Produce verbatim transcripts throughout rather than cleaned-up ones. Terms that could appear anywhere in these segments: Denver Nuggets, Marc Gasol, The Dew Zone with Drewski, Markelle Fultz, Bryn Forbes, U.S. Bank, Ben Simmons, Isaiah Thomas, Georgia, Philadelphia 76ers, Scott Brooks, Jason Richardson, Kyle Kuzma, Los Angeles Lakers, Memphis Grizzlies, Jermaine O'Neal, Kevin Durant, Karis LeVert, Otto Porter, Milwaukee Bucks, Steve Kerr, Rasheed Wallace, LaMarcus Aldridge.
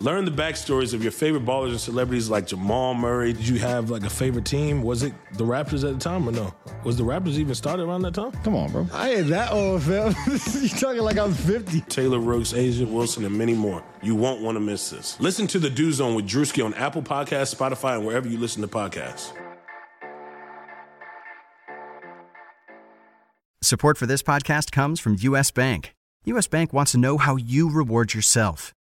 Learn the backstories of your favorite ballers and celebrities like Jamal Murray. Did you have, like, a favorite team? Was it the Raptors at the time or no? Was the Raptors even started around that time? Come on, bro. I ain't that old, fam. You talking like I'm fifty. Taylor Rooks, Asia Wilson, and many more. You won't want to miss this. Listen to The Dew Zone with Drewski on Apple Podcasts, Spotify, and wherever you listen to podcasts. Support for this podcast comes from U S. Bank. U S. Bank wants to know how you reward yourself,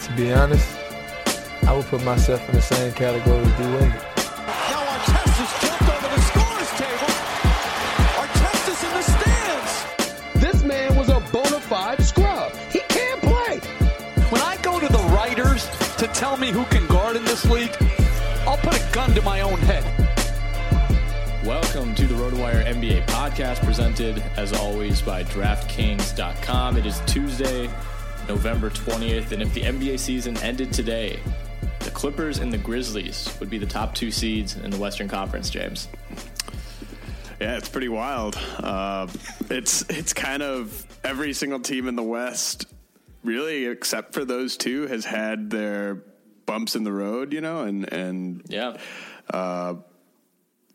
To be honest, I would put myself in the same category as D-Wade. Now Artest is jumped over the scorer's table. Artest is in the stands. This man was a bona fide scrub. He can't play. When I go to the writers to tell me who can guard in this league, I'll put a gun to my own head. Welcome to the RotoWire N B A podcast, presented, as always, by DraftKings dot com. It is Tuesday, November twentieth, and if the N B A season ended today, the Clippers and the Grizzlies would be the top two seeds in the Western Conference, James. Yeah, it's pretty wild. Uh, it's it's kind of every single team in the West, really, except for those two, has had their bumps in the road, you know, and, and yeah. Uh,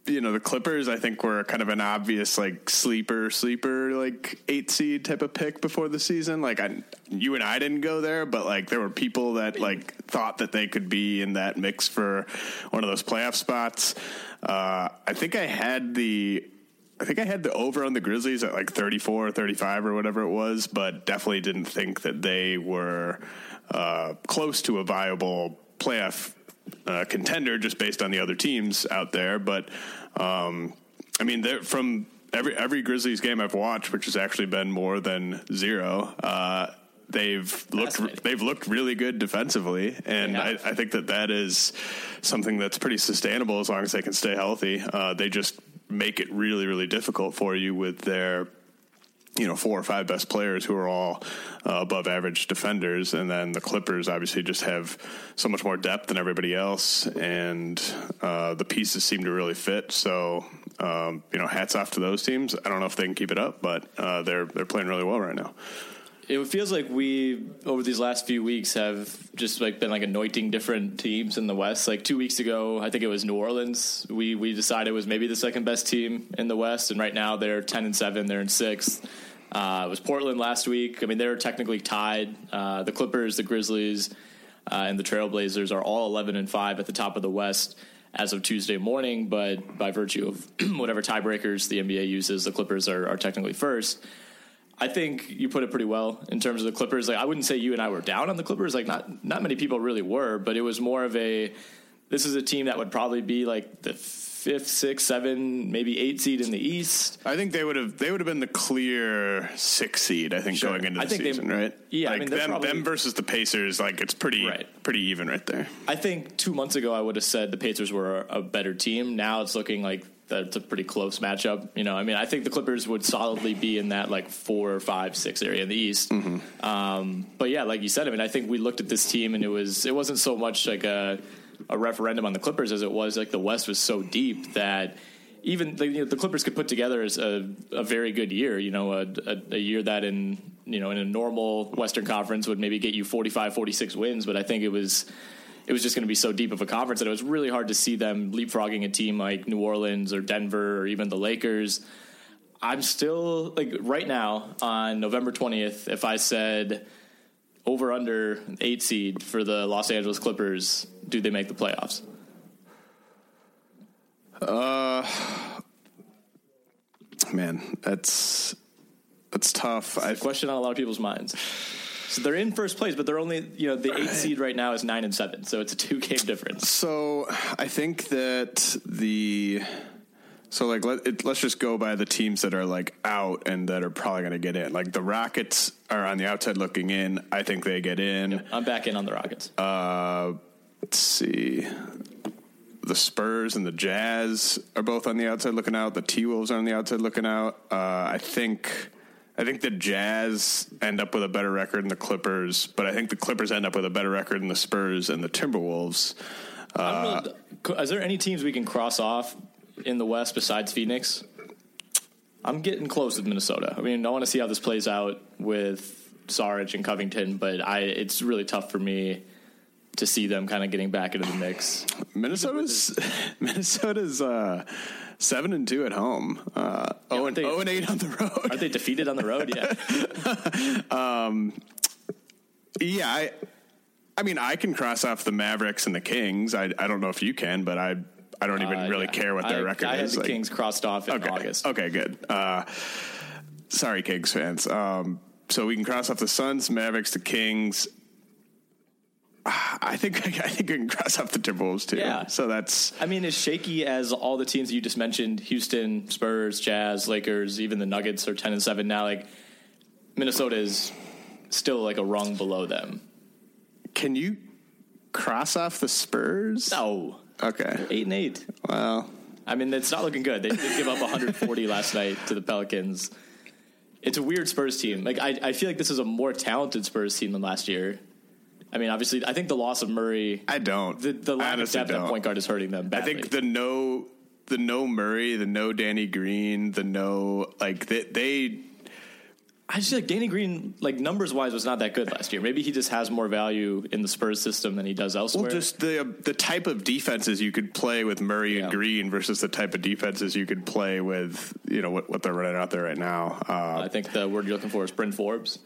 you know, the Clippers, I think, were kind of an obvious, like, sleeper, sleeper, like, eight seed type of pick before the season. Like, I, you and I didn't go there, but, like, there were people that, like, thought that they could be in that mix for one of those playoff spots. Uh, I think I had the... I think I had the over on the Grizzlies at like thirty-four or thirty-five or whatever it was, but definitely didn't think that they were uh, close to a viable playoff Uh, contender just based on the other teams out there. But um, I mean, from every every Grizzlies game I've watched, which has actually been more than zero, uh, they've looked they've looked really good defensively, and I, I think that that is something that's pretty sustainable as long as they can stay healthy. Uh, they just make it really really difficult for you with their, you know, four or five best players who are all uh, above average defenders. And then the Clippers obviously just have so much more depth than everybody else. And uh, the pieces seem to really fit. So, um, you know, hats off to those teams. I don't know if they can keep it up, but uh, they're, they're playing really well right now. It feels like we, over these last few weeks, have just like been like anointing different teams in the West. Like two weeks ago, I think it was New Orleans. We we decided it was maybe the second best team in the West, and right now they're ten and seven. They're in sixth. Uh, it was Portland last week. I mean, they're technically tied. Uh, the Clippers, the Grizzlies, uh, and the Trailblazers are all eleven and five at the top of the West as of Tuesday morning. But by virtue of whatever tiebreakers the N B A uses, the Clippers are, are technically first. I think you put it pretty well in terms of the Clippers. Like, I wouldn't say you and I were down on the Clippers. Like, not not many people really were, but it was more of a, this is a team that would probably be like the fifth, sixth, seven, maybe eight seed in the East. I think they would have they would have been the clear six seed, I think, sure. going into the season, they, right? Yeah, like I mean, them, probably, them versus the Pacers, like it's pretty right. pretty even right there. I think two months ago I would have said the Pacers were a better team. Now it's looking like that's a pretty close matchup. You know, I mean, I think the Clippers would solidly be in that like four, five, six area in the East. Mm-hmm. Um, but yeah, like you said, I mean, I think we looked at this team and it was it wasn't so much like a a referendum on the Clippers as it was like the West was so deep that even the, you know, the Clippers could put together as a, a very good year, you know, a, a, a year that in, you know, in a normal Western Conference would maybe get you forty-five, forty-six wins. But I think it was, it was just going to be so deep of a conference that it was really hard to see them leapfrogging a team like New Orleans or Denver or even the Lakers. I'm still like right now on November twentieth, if I said over under eight seed for the Los Angeles Clippers, do they make the playoffs? Uh, man, that's that's tough. It's I, a question on a lot of people's minds. So they're in first place, but they're only, you know, the eight seed right now is nine and seven, so it's a two game difference. So I think that the so like let it, let's just go by the teams that are like out and that are probably going to get in. Like the Rockets are on the outside looking in. I think they get in. Yep, I'm back in on the Rockets. Uh, let's see. The Spurs and the Jazz are both on the outside looking out. The T-Wolves are on the outside looking out. Uh, I think I think the Jazz end up with a better record than the Clippers, but I think the Clippers end up with a better record than the Spurs and the Timberwolves. Uh, I don't know, is there any teams we can cross off in the West besides Phoenix? I'm getting close with Minnesota. I mean, I want to see how this plays out with Saric and Covington, but I it's really tough for me to see them kind of getting back into the mix. Minnesota's Minnesota's uh, seven and two at home, uh, yeah, zero and they, zero and eight on the road. Are they defeated on the road? Yeah. um, yeah. I, I mean, I can cross off the Mavericks and the Kings. I, I don't know if you can, but I, I don't even uh, really yeah. care what their I, record I is. I had the like, Kings crossed off in okay. August. Okay, good. Uh, sorry, Kings fans. Um, so we can cross off the Suns, Mavericks, the Kings. I think I think we can cross off the Timberwolves too. Yeah. So that's. I mean, as shaky as all the teams that you just mentioned, Houston, Spurs, Jazz, Lakers, even the Nuggets are ten and seven now. Like Minnesota is still like a rung below them. Can you cross off the Spurs? No. Okay. They're eight and eight. Wow. I mean, it's not looking good. They did give up one hundred forty last night to the Pelicans. It's a weird Spurs team. Like I, I feel like this is a more talented Spurs team than last year. I mean, obviously, I think the loss of Murray. I don't. The, the lack of depth at point guard is hurting them badly. I think the no, the no Murray, the no Danny Green, the no like they. they I just feel like Danny Green, like numbers wise, was not that good last year. Maybe he just has more value in the Spurs system than he does elsewhere. Well, just the the type of defenses you could play with Murray yeah. and Green versus the type of defenses you could play with, you know, what, what they're running out there right now. Uh, I think the word you're looking for is Bryn Forbes.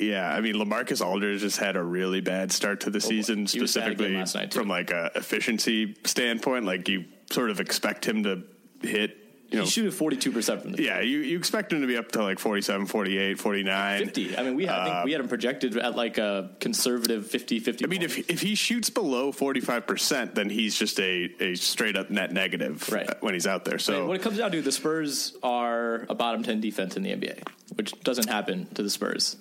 Yeah, I mean, LaMarcus Aldridge just had a really bad start to the season, specifically from like a efficiency standpoint. Like you sort of expect him to hit, you know, he shooted forty-two percent from the yeah, you, you expect him to be up to like forty-seven, forty-eight, forty-nine. fifty. I mean, we had, uh, I think we had him projected at like a conservative fifty, fifty. I mean, if, if he shoots below forty-five percent, then he's just a, a straight up net negative right. when he's out there. So I mean, what it comes down to, the Spurs are a bottom ten defense in the N B A, which doesn't happen to the Spurs.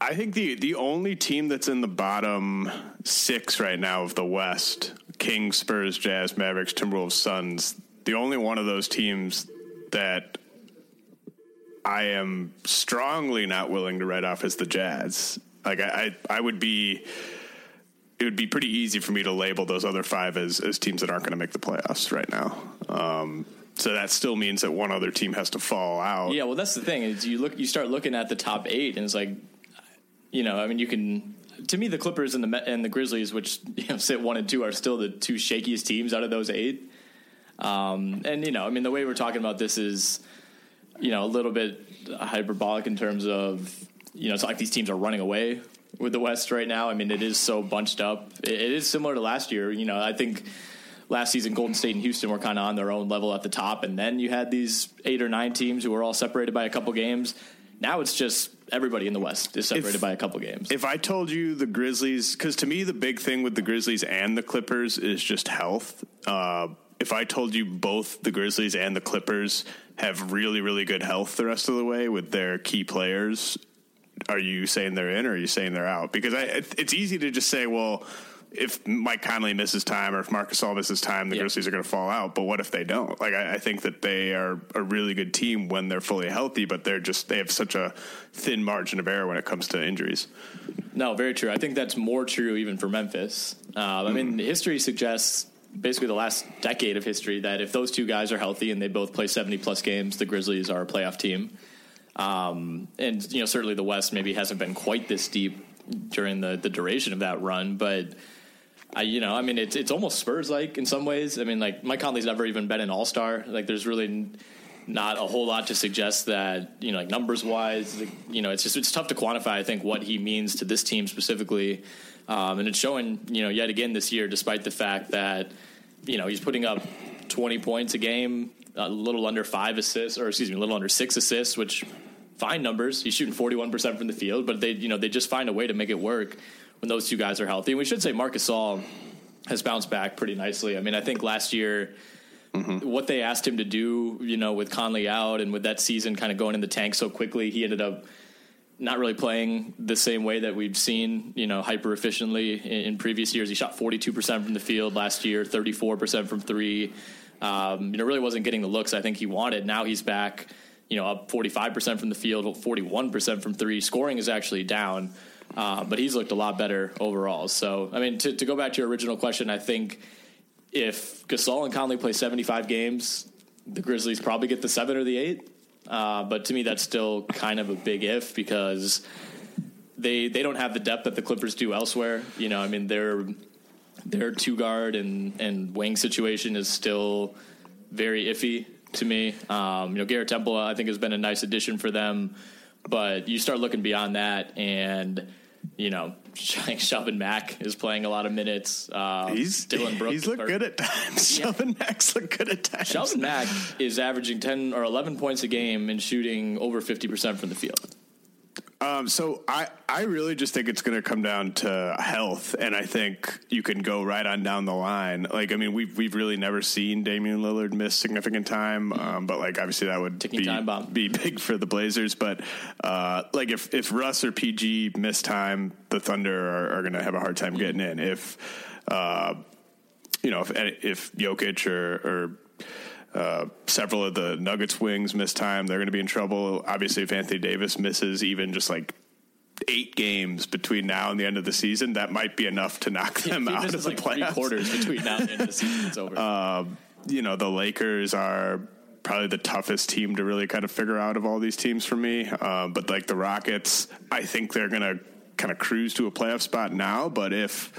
I think the, the only team that's in the bottom six right now of the West, Kings, Spurs, Jazz, Mavericks, Timberwolves, Suns, the only one of those teams that I am strongly not willing to write off is the Jazz. Like I, I, I would be, it would be pretty easy for me to label those other five as, as teams that aren't going to make the playoffs right now. Um, So that still means that one other team has to fall out. Yeah, well, that's the thing is you look, you start looking at the top eight and it's like, you know, I mean, you can. To me, the Clippers and the and the Grizzlies, which you know, sit one and two, are still the two shakiest teams out of those eight. Um, and you know, I mean, the way we're talking about this is, you know, a little bit hyperbolic in terms of, you know, it's like these teams are running away with the West right now. I mean, it is so bunched up. It, it is similar to last year. You know, I think last season Golden State and Houston were kind of on their own level at the top, and then you had these eight or nine teams who were all separated by a couple games. Now it's just everybody in the West is separated if, by a couple games. If I told you the Grizzlies, because to me the big thing with the Grizzlies and the Clippers is just health. Uh, if I told you both the Grizzlies and the Clippers have really, really good health the rest of the way with their key players, are you saying they're in or are you saying they're out? Because I, it's easy to just say, well, if Mike Conley misses time or if Marc Gasol misses time, the yeah. Grizzlies are going to fall out. But what if they don't? Like, I, I think that they are a really good team when they're fully healthy, but they're just, they have such a thin margin of error when it comes to injuries. No, very true. I think that's more true even for Memphis. Uh, I mm. mean, history suggests, basically the last decade of history, that if those two guys are healthy and they both play seventy plus games, the Grizzlies are a playoff team. Um, and, you know, certainly the West maybe hasn't been quite this deep during the, the duration of that run, but I, you know, I mean, it's, it's almost Spurs like in some ways. I mean, like Mike Conley's never even been an all-star. Like there's really not a whole lot to suggest that, you know, like numbers wise, you know, it's just, it's tough to quantify, I think, what he means to this team specifically. Um, and it's showing, you know, yet again this year, despite the fact that, you know, he's putting up twenty points a game, a little under five assists, or excuse me, a little under six assists, which fine numbers. He's shooting forty-one percent from the field, but they, you know, they just find a way to make it work when those two guys are healthy. And we should say Marc Gasol has bounced back pretty nicely. I mean, I think last year, mm-hmm. what they asked him to do, you know, with Conley out and with that season kind of going in the tank so quickly, he ended up not really playing the same way that we've seen, you know, hyper efficiently in, in previous years. He shot forty-two percent from the field last year, thirty-four percent from three. Um, you know, really wasn't getting the looks I think he wanted. Now he's back, you know, up forty-five percent from the field, forty-one percent from three. Scoring is actually down, uh, but he's looked a lot better overall. So, I mean, to, to go back to your original question, I think if Gasol and Conley play seventy-five games, the Grizzlies probably get the seven or the eight. Uh, but to me, that's still kind of a big if because they they don't have the depth that the Clippers do elsewhere. You know, I mean, they're their two guard and, and wing situation is still very iffy to me. Um, you know, Garrett Temple, I think, has been a nice addition for them, but you start looking beyond that and, you know, Shelvin Mack is playing a lot of minutes. Um, he's Dylan Brooks. He's looked or, good at times. Yeah. Shelvin Mack's looked good at times. Shelvin Mack is averaging ten or eleven points a game and shooting over fifty percent from the field. Um, so I, I really just think it's going to come down to health, and I think you can go right on down the line. Like, I mean, we've, we've really never seen Damian Lillard miss significant time, um, but, like, obviously that would be, time bomb. be big for the Blazers. But, uh, like, if, if Russ or P G miss time, the Thunder are, are going to have a hard time getting in. If, uh, you know, if, if Jokic or... or Uh, several of the Nuggets wings miss time, they're going to be in trouble. Obviously, if Anthony Davis misses even just like eight games between now and the end of the season, that might be enough to knock them out of the like playoffs. Three quarters between now and the end of the season, it's over. Uh, you know, the Lakers are probably the toughest team to really kind of figure out of all these teams for me. Uh, but like the Rockets, I think they're going to kind of cruise to a playoff spot now. But if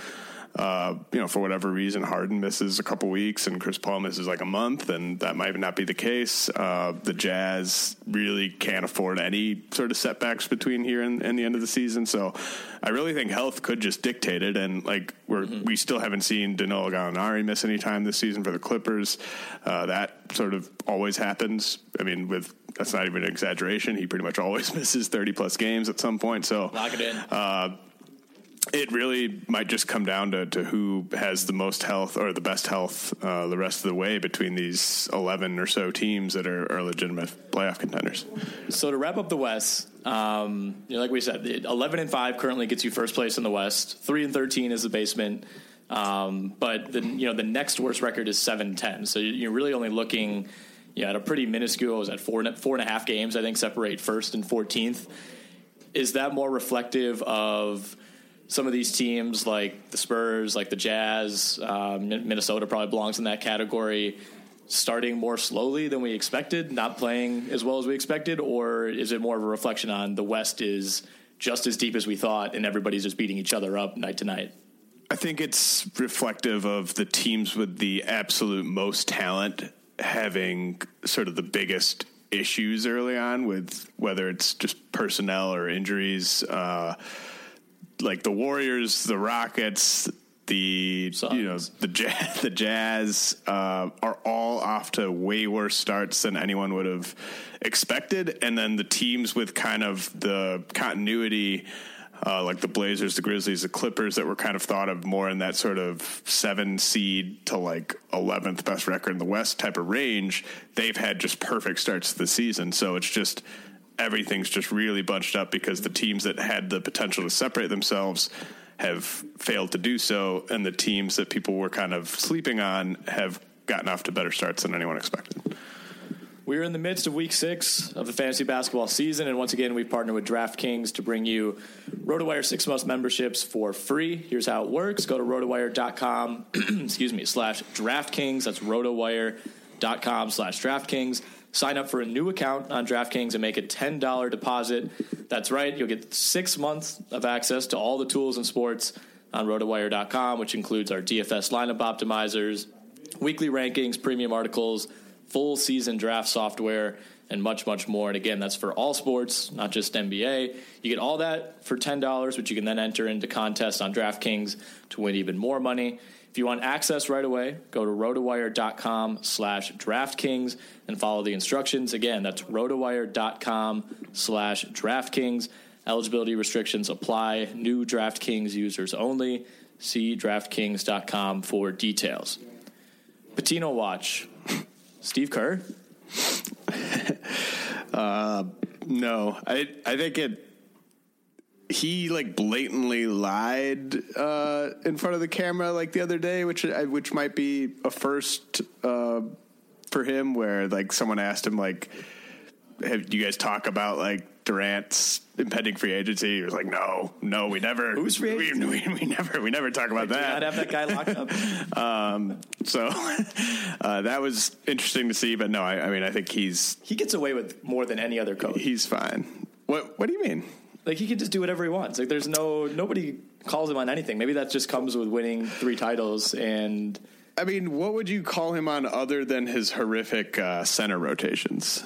Uh, you know, for whatever reason, Harden misses a couple weeks and Chris Paul misses like a month, and that might not be the case. Uh, the Jazz really can't afford any sort of setbacks between here and, and the end of the season. So I really think health could just dictate it. And like we're, mm-hmm. we still haven't seen Danilo Gallinari miss any time this season for the Clippers. Uh, that sort of always happens. I mean, with, that's not even an exaggeration. He pretty much always misses thirty plus games at some point. So lock it in. Uh, It really might just come down to, to who has the most health or the best health uh, the rest of the way between these eleven or so teams that are, are legitimate playoff contenders. So to wrap up the West, um, you know, like we said, eleven and five currently gets you first place in the West. three and thirteen is the basement, um, but the you know the next worst record is seven and ten. So you're really only looking yeah, at a pretty minuscule. It was at four and, four and a half games, I think, separate first and fourteenth. Is that more reflective of some of these teams like the Spurs, like the Jazz, uh, Minnesota probably belongs in that category, starting more slowly than we expected, not playing as well as we expected? Or is it more of a reflection on the West is just as deep as we thought and everybody's just beating each other up night to night? I think it's reflective of the teams with the absolute most talent having sort of the biggest issues early on with whether it's just personnel or injuries. Uh, like the Warriors, the Rockets, the Suns. you know the Jazz, the Jazz uh, are all off to way worse starts than anyone would have expected, and then the teams with kind of the continuity, uh, like the Blazers, the Grizzlies, the Clippers, that were kind of thought of more in that sort of seven seed to like eleventh best record in the West type of range, they've had just perfect starts to the season. So it's just everything's just really bunched up because the teams that had the potential to separate themselves have failed to do so, and the teams that people were kind of sleeping on have gotten off to better starts than anyone expected. We're in the midst of week six of the fantasy basketball season, and once again, we've partnered with DraftKings to bring you RotoWire six-month memberships for free. Here's how it works. Go to rotowire dot com, excuse me, slash DraftKings. That's rotowire dot com slash DraftKings. Sign up for a new account on DraftKings and make a ten dollars deposit. That's right. You'll get six months of access to all the tools and sports on rotowire dot com, which includes our D F S lineup optimizers, weekly rankings, premium articles, full season draft software, and much, much more. And again, that's for all sports, not just N B A. You get all that for ten dollars, which you can then enter into contests on DraftKings to win even more money. If you want access right away, go to rotowire dot com slash DraftKings and follow the instructions. Again, that's rotowire dot com slash DraftKings. Eligibility restrictions apply. New DraftKings users only. See DraftKings dot com for details. Patino Watch. Steve Kerr? uh, no. I I think it... He like blatantly lied uh, in front of the camera like the other day, which which might be a first uh, for him. Where like someone asked him like, "Have you guys talk about like Durant's impending free agency?" He was like, "No, no, we never. Who's free agency? We, we, we never, we never talk about like, that. Do not have that guy locked up." um, so uh, that was interesting to see. But no, I, I mean, I think he's he gets away with more than any other coach. He's fine. What What do you mean? Like, he can just do whatever he wants. Like, there's no... Nobody calls him on anything. Maybe that just comes with winning three titles and... I mean, what would you call him on other than his horrific uh, center rotations?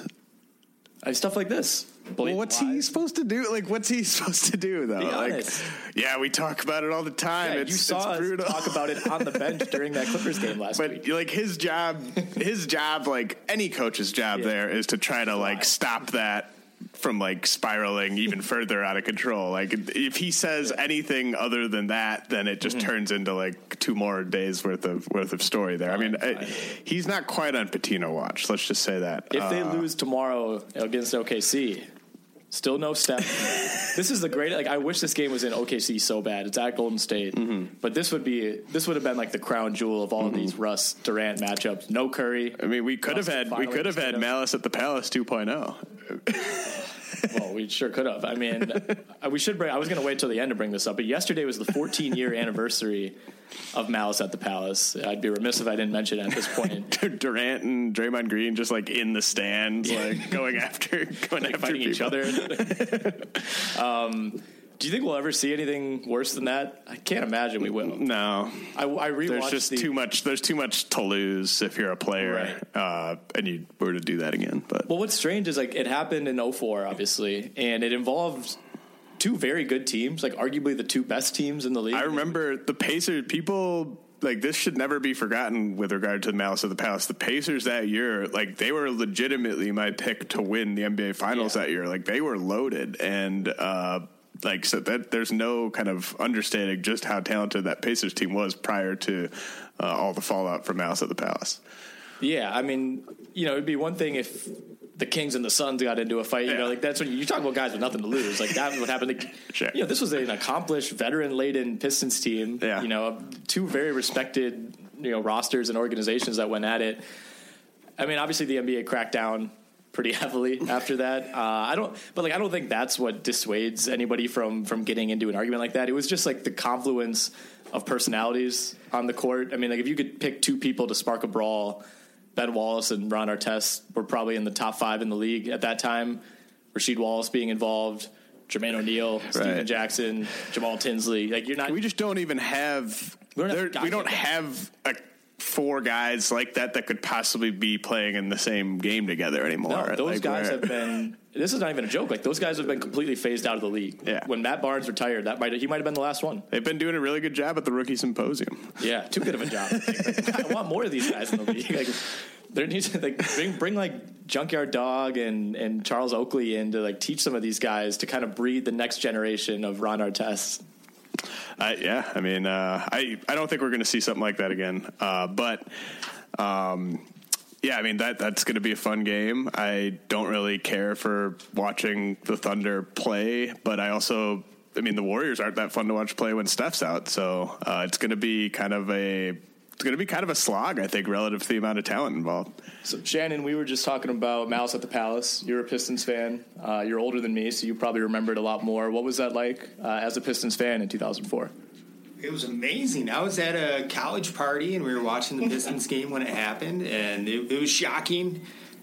Uh, stuff like this. Well, what's lies. he supposed to do? Like, what's he supposed to do, though? Be honest. Like, yeah, we talk about it all the time. Yeah, it's, you saw it's us brutal. talk about it on the bench during that Clippers game last but, week. But, like, his job... his job, like, any coach's job yeah. there is to try to, like, stop that from like spiraling even further out of control. Like if he says anything other than that, then it just mm-hmm. turns into like two more days worth of worth of story there. I mean, I, he's not quite on Patino watch. Let's just say that. If uh, they lose tomorrow against O K C, still no step. This is the great. Like I wish this game was in O K C so bad. It's at Golden State, mm-hmm. but this would be this would have been like the crown jewel of all mm-hmm. of these Russ Durant matchups. No Curry. I mean, we could Russ have had we could have had Malice at the Palace two point oh. Well, we sure could have. I mean, we should bring. I was going to wait till the end to bring this up, but yesterday was the fourteen-year anniversary of Malice at the Palace. I'd be remiss if I didn't mention it at this point. Durant and Draymond Green just like in the stands, yeah. like going after, going like after fighting people. each other. um, do you think we'll ever see anything worse than that? I can't imagine we will. No, I, I rewatched. There's just the, too much. There's too much to lose if you're a player, right. uh, and you were to do that again. But well, what's strange is like it happened in oh four, obviously, and it involved two very good teams, like arguably the two best teams in the league. I remember the Pacers. People like this should never be forgotten with regard to the Malice of the Palace. The Pacers that year, like they were legitimately my pick to win the N B A Finals yeah. that year. Like they were loaded and. Uh, Like, so that there's no kind of understanding just how talented that Pacers team was prior to uh, all the fallout from Malice at the Palace. Yeah, I mean, you know, it'd be one thing if the Kings and the Suns got into a fight, you yeah. know, like that's when you talk about guys with nothing to lose. Like that would happen. Like, sure. You know, this was an accomplished, veteran-laden Pistons team, yeah. you know, two very respected, you know, rosters and organizations that went at it. I mean, obviously the N B A cracked down pretty heavily after that. Uh, I don't, but like, I don't think that's what dissuades anybody from, from getting into an argument like that. It was just like the confluence of personalities on the court. I mean, like if you could pick two people to spark a brawl, Ben Wallace and Ron Artest were probably in the top five in the league at that time. Rasheed Wallace being involved, Jermaine O'Neal, right. Stephen Jackson, Jamal Tinsley. Like you're not, we just don't even have, we don't have, there, we don't have a four guys like that that could possibly be playing in the same game together anymore. No, those like guys have been. This is not even a joke. Like, those guys have been completely phased out of the league. Yeah. When Matt Barnes retired, that might he might have been the last one. They've been doing a really good job at the rookie symposium. Yeah, too good of a job. Like, I want more of these guys in the league. Like, there needs to like bring bring like Junkyard Dog and and Charles Oakley in to like teach some of these guys to kind of breed the next generation of Ron Artest. Uh, yeah, I mean, uh, I I don't think we're going to see something like that again. Uh, but. Um, Yeah, I mean, that that's going to be a fun game. I don't really care for watching the Thunder play, but I also, I mean, the Warriors aren't that fun to watch play when Steph's out. So uh, it's going to be kind of a, it's going to be kind of a slog, I think, relative to the amount of talent involved. So, Shannon, we were just talking about Malice at the Palace. You're a Pistons fan. Uh, you're older than me, so you probably remember it a lot more. What was that like uh, as a Pistons fan in two thousand four? It was amazing. I was at a college party, and we were watching the Pistons game when it happened, and it, it was shocking.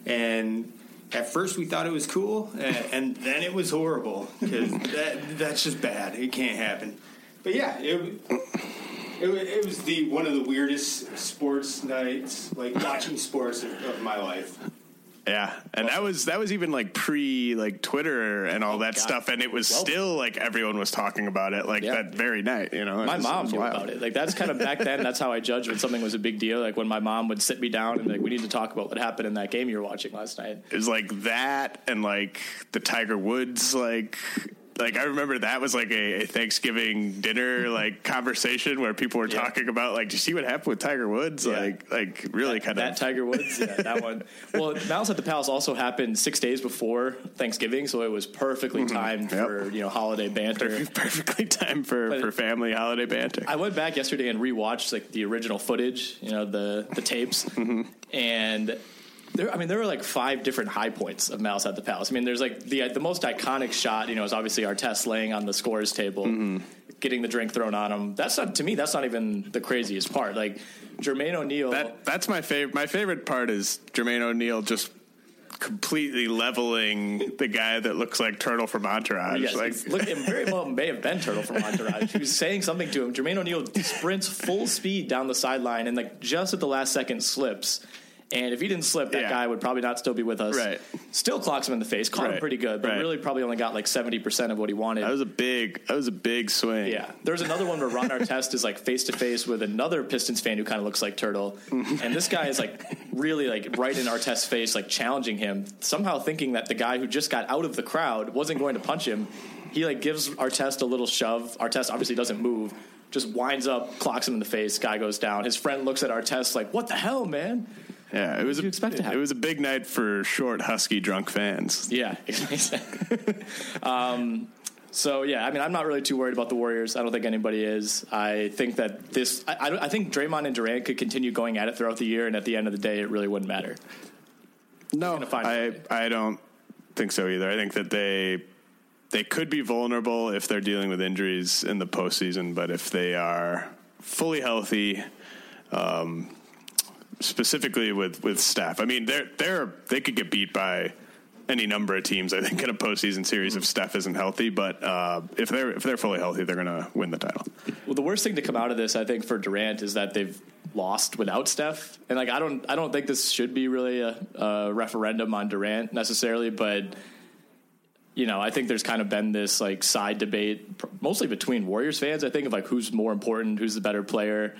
And at first we thought it was cool, and, and then it was horrible because that, that's just bad. It can't happen. But, yeah, it, it, it was the one of the weirdest sports nights, like watching sports of, of my life. Yeah, and that was that was even like pre like Twitter and all oh that God. stuff, and it was well, still like everyone was talking about it like yeah. that very night. You know, my mom knew wild. about it. Like that's kind of back then. That's how I judged when something was a big deal. Like when my mom would sit me down and like, we need to talk about what happened in that game you were watching last night. It was like that, and like the Tiger Woods like. Like, I remember that was like a, a Thanksgiving dinner, like, conversation where people were yeah. talking about, like, did you see what happened with Tiger Woods? Yeah. Like, like really that, kind that of. That Tiger Woods? Yeah, that one. Well, Malice at the Palace also happened six days before Thanksgiving, so it was perfectly timed mm-hmm. yep. for, you know, holiday banter. Perfect, perfectly timed for, but for family holiday banter. I went back yesterday and rewatched, like, the original footage, you know, the, the tapes, mm-hmm. and... There, I mean, there were like five different high points of Malice at the Palace. I mean, there's like the the most iconic shot, you know, is obviously Artest laying on the scorer's table, mm-hmm. getting the drink thrown on him. That's not to me. That's not even the craziest part. Like Jermaine O'Neal. That, that's my favorite. My favorite part is Jermaine O'Neal just completely leveling the guy that looks like Turtle from Entourage. Yes, like, look, and very well may have been Turtle from Entourage. He was saying something to him. Jermaine O'Neal sprints full speed down the sideline and like just at the last second slips. And if he didn't slip, that yeah. guy would probably not still be with us. Right. Still clocks him in the face. Caught right. him pretty good, but right. really probably only got like seventy percent of what he wanted. That was a big that was a big swing. Yeah. There's another one where Ron Artest is like face-to-face with another Pistons fan who kind of looks like Turtle. And this guy is like really like right in Artest's face, like challenging him, somehow thinking that the guy who just got out of the crowd wasn't going to punch him. He like gives Artest a little shove. Artest obviously doesn't move. Just winds up, clocks him in the face. Guy goes down. His friend looks at Artest like, what the hell, man? Yeah, it was, a, it was a big night for short, husky, drunk fans. Yeah, exactly. um, so, yeah, I mean, I'm not really too worried about the Warriors. I don't think anybody is. I think that this – I I think Draymond and Durant could continue going at it throughout the year, and at the end of the day, it really wouldn't matter. No, I, I don't think so either. I think that they – They could be vulnerable if they're dealing with injuries in the postseason, but if they are fully healthy, um, specifically with, with Steph, I mean, they're they're they could get beat by any number of teams. I think in a postseason series, if Steph isn't healthy, but uh, if they're if they're fully healthy, they're going to win the title. Well, the worst thing to come out of this, I think, for Durant is that they've lost without Steph, and like I don't I don't think this should be really a, a referendum on Durant necessarily, but. You know, I think there's kind of been this like side debate, mostly between Warriors fans, I think, of like who's more important, who's the better player.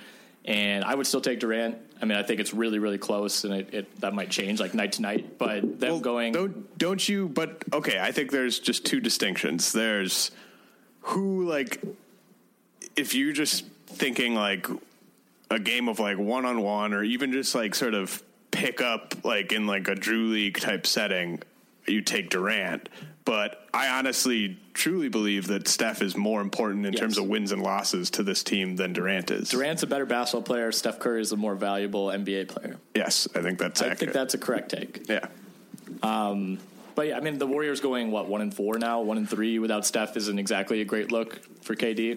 And I would still take Durant. I mean, I think it's really, really close, and it, it that might change like night to night. But them well, going, don't, don't you? But okay, I think there's just two distinctions. There's who like if you're just thinking like a game of like one on one, or even just like sort of pick up like in like a Drew League type setting, you take Durant. But I honestly, truly believe that Steph is more important in yes. terms of wins and losses to this team than Durant is. Durant's a better basketball player. Steph Curry is a more valuable N B A player. Yes, I think that's I accurate. I think that's a correct take. Yeah. Um, but, yeah, I mean, the Warriors going, what, one and four now? One and three without Steph isn't exactly a great look for K D?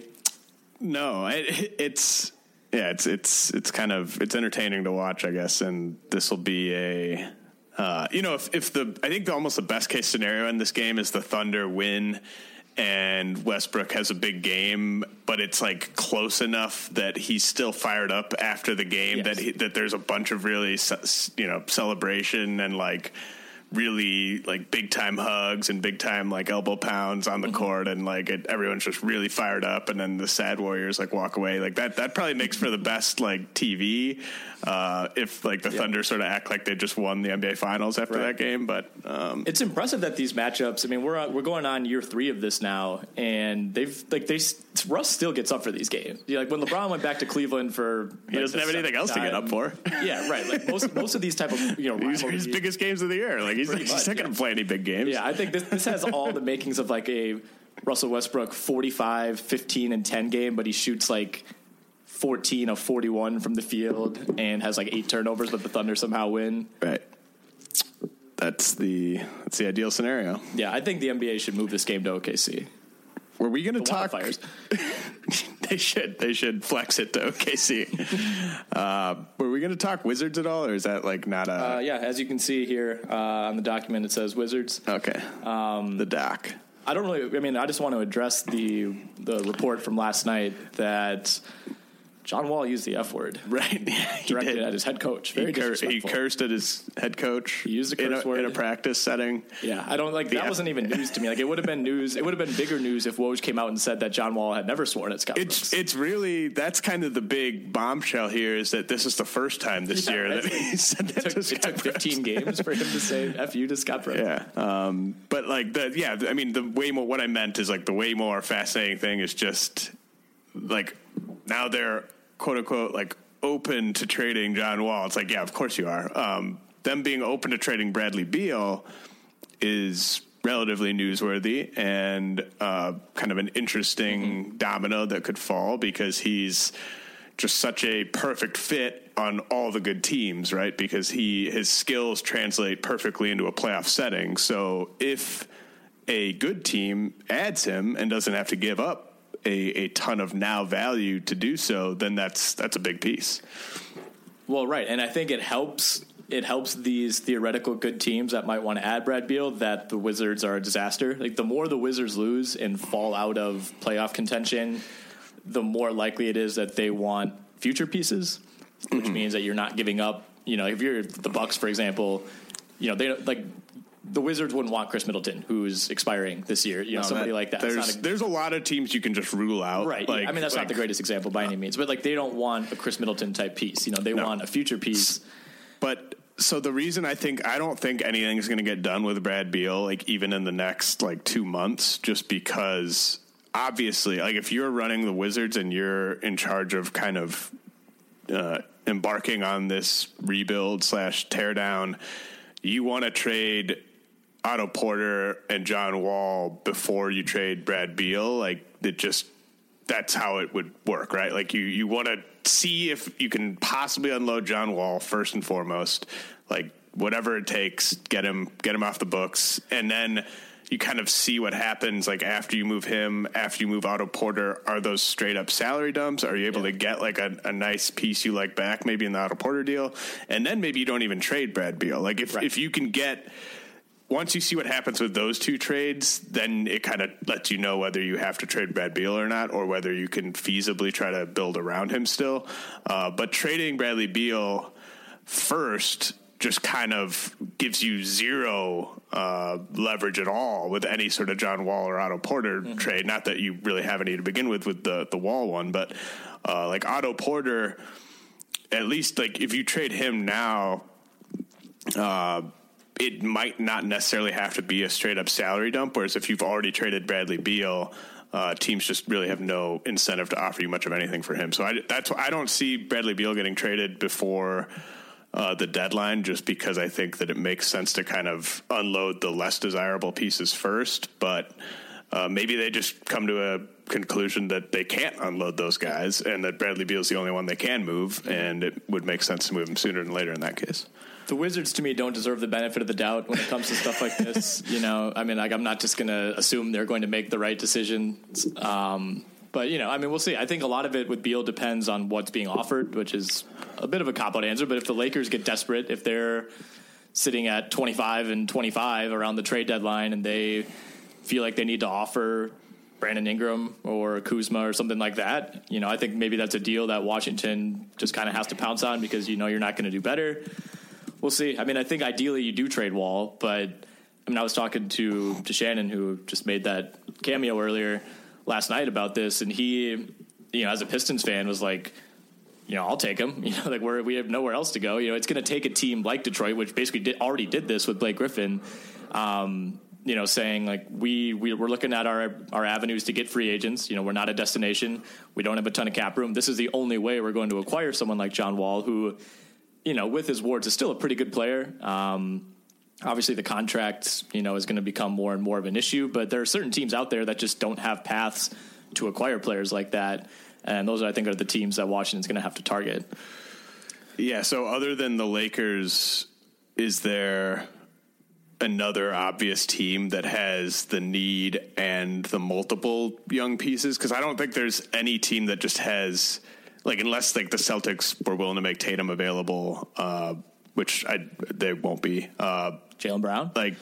No, it, it's, yeah, it's, it's, it's kind of, it's entertaining to watch, I guess, and this will be a... Uh, you know, if, if the I think the, almost the best case scenario in this game is the Thunder win and Westbrook has a big game, but it's like close enough that he's still fired up after the game, yes. that he, that there's a bunch of really, you know, celebration and like really like big time hugs and big time like elbow pounds on the mm-hmm. court, and like it, everyone's just really fired up, and then the sad Warriors like walk away like that. That probably makes for the best like T V uh, if like the yep. Thunder sort of act like they just won the N B A Finals after right. that game. But um, it's impressive that these matchups. I mean, we're we're going on year three of this now, and they've like they Russ still gets up for these games. Like when LeBron went back to Cleveland for like, he doesn't have anything else time. to get up for. Yeah, right. Like most most of these type of you know his biggest games of the year. Like. He's, he's much, not yeah. going to play any big games. Yeah, I think this, this has all the makings of like a Russell Westbrook forty-five, fifteen, and ten game, but he shoots like fourteen of forty-one from the field and has like eight turnovers, but the Thunder somehow win. Right. That's the that's the ideal scenario. Yeah, I think the N B A should move this game to O K C. Were we going to talk? They should. They should flex it to O K C. uh, were we going to talk Wizards at all, or is that like not a? Uh, yeah, as you can see here uh, on the document, it says Wizards. Okay. Um, the doc. I don't really. I mean, I just want to address the the report from last night that John Wall used the F word, right? Yeah, he directed did. at his head coach. Very he, cur- he cursed at his head coach. He used a curse in a, word in a practice setting. Yeah, I don't like the that. F- wasn't even news to me. Like it would have been news. It would have been bigger news if Woj came out and said that John Wall had never sworn at Scott Brooks. It's, it's really that's kind of the big bombshell here is that this is the first time this yeah, year that like, he said that. It took, to Scott it took fifteen games for him to say F you to Scott Brooks. Yeah, um, but like the yeah, I mean the way more. What I meant is like the way more fascinating thing is just like. Now they're, quote unquote, like open to trading John Wall. It's like, yeah, of course you are. Um, them being open to trading Bradley Beal is relatively newsworthy and uh, kind of an interesting mm-hmm. domino that could fall because he's just such a perfect fit on all the good teams, right? Because he his skills translate perfectly into a playoff setting. So if a good team adds him and doesn't have to give up A, a ton of now value to do so, then that's that's a big piece. Well, right, and I think it helps it helps these theoretical good teams that might want to add Brad Beal that the Wizards are a disaster. Like the more the Wizards lose and fall out of playoff contention, the more likely it is that they want future pieces, which mm-hmm. means that you're not giving up. You know, if you're the Bucks, for example, you know they like. The Wizards wouldn't want Chris Middleton, who's expiring this year. You know, no, somebody that, like that. There's, not a, there's a lot of teams you can just rule out. Right. Like, I mean, that's like, not the greatest example by any means. But, like, they don't want a Chris Middleton type piece. You know, they no. want a future piece. But so the reason I think I don't think anything's going to get done with Brad Beal, like, even in the next, like, two months, just because obviously, like, if you're running the Wizards and you're in charge of kind of uh, embarking on this rebuild slash teardown, you want to trade Otto Porter and John Wall before you trade Brad Beal. Like it just, that's how it would work, right? Like you, you want to see if you can possibly unload John Wall first and foremost, like whatever it takes, get him, get him off the books. And then you kind of see what happens. Like after you move him, after you move Otto Porter, are those straight up salary dumps? Are you able yeah. to get like a, a nice piece you like back maybe in the Otto Porter deal? And then maybe you don't even trade Brad Beal. Like if, right. if you can get, once you see what happens with those two trades, then it kind of lets you know whether you have to trade Brad Beal or not, or whether you can feasibly try to build around him still. Uh, but trading Bradley Beal first just kind of gives you zero uh, leverage at all with any sort of John Wall or Otto Porter mm-hmm. trade. Not that you really have any to begin with with the, the Wall one, but uh, like Otto Porter, at least like if you trade him now, uh, it might not necessarily have to be a straight up salary dump. Whereas if you've already traded Bradley Beal, uh, teams just really have no incentive to offer you much of anything for him. So I, that's I don't see Bradley Beal getting traded before uh, the deadline, just because I think that it makes sense to kind of unload the less desirable pieces first. But uh, maybe they just come to a conclusion that they can't unload those guys and that Bradley Beal is the only one they can move, and it would make sense to move him sooner than later in that case. The Wizards, to me, don't deserve the benefit of the doubt when it comes to stuff like this. You know, I mean, like, I'm not just going to assume they're going to make the right decision. Um, but, you know, I mean, we'll see. I think a lot of it with Beal depends on what's being offered, which is a bit of a cop-out answer. But if the Lakers get desperate, if they're sitting at twenty-five and twenty-five around the trade deadline and they feel like they need to offer Brandon Ingram or Kuzma or something like that. You know, I think maybe that's a deal that Washington just kind of has to pounce on because, you know, you're not going to do better. We'll see. I mean, I think ideally you do trade Wall, but I mean, I was talking to, to Shannon, who just made that cameo earlier last night about this, and he, you know, as a Pistons fan was like, you know, I'll take him. You know, like we're, we have nowhere else to go. You know, it's going to take a team like Detroit, which basically did, already did this with Blake Griffin, um, you know, saying like we, we we're looking at our our avenues to get free agents. You know, we're not a destination. We don't have a ton of cap room. This is the only way we're going to acquire someone like John Wall, who, you know, with his wards is still a pretty good player. Um, obviously, the contract, you know, is going to become more and more of an issue. But there are certain teams out there that just don't have paths to acquire players like that. And those, I think, are the teams that Washington's going to have to target. Yeah, so other than the Lakers, is there another obvious team that has the need and the multiple young pieces? Because I don't think there's any team that just has, like, unless, like, the Celtics were willing to make Tatum available, uh, which I, they won't be. Uh, Jaylen Brown? Like,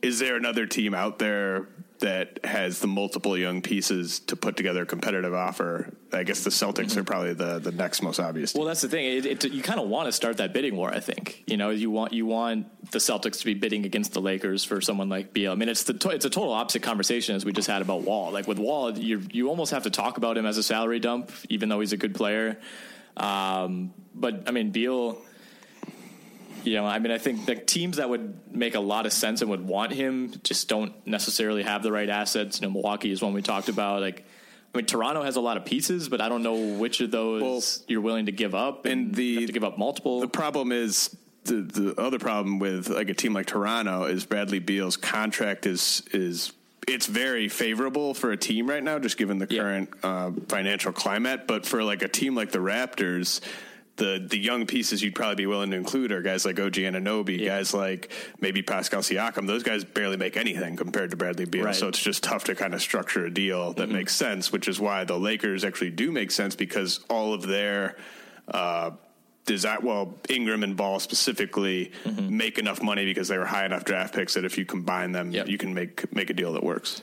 is there another team out there that has the multiple young pieces to put together a competitive offer? I guess the Celtics mm-hmm. are probably the, the next most obvious team. Well, that's the thing. It, it, you kind of want to start that bidding war, I think. You know, you want you want the Celtics to be bidding against the Lakers for someone like Beal. I mean, it's the to, it's a total opposite conversation as we just had about Wall. Like with Wall, you you almost have to talk about him as a salary dump, even though he's a good player. Um, but I mean, Beal. You know, I mean, I think the teams that would make a lot of sense and would want him just don't necessarily have the right assets. You know, Milwaukee is one we talked about. Like, I mean, Toronto has a lot of pieces, but I don't know which of those well, you're willing to give up and, and the, you have to give up multiple. The problem is the, the other problem with like a team like Toronto is Bradley Beal's contract is is it's very favorable for a team right now, just given the yeah. current uh, financial climate. But for like a team like the Raptors, the the young pieces you'd probably be willing to include are guys like O G Anunoby, yeah. guys like maybe Pascal Siakam. Those guys barely make anything compared to Bradley Beal, right. So it's just tough to kind of structure a deal that mm-hmm. makes sense, which is why the Lakers actually do make sense because all of their uh, design, well, Ingram and Ball specifically mm-hmm. make enough money because they were high enough draft picks that if you combine them, yep. you can make make a deal that works.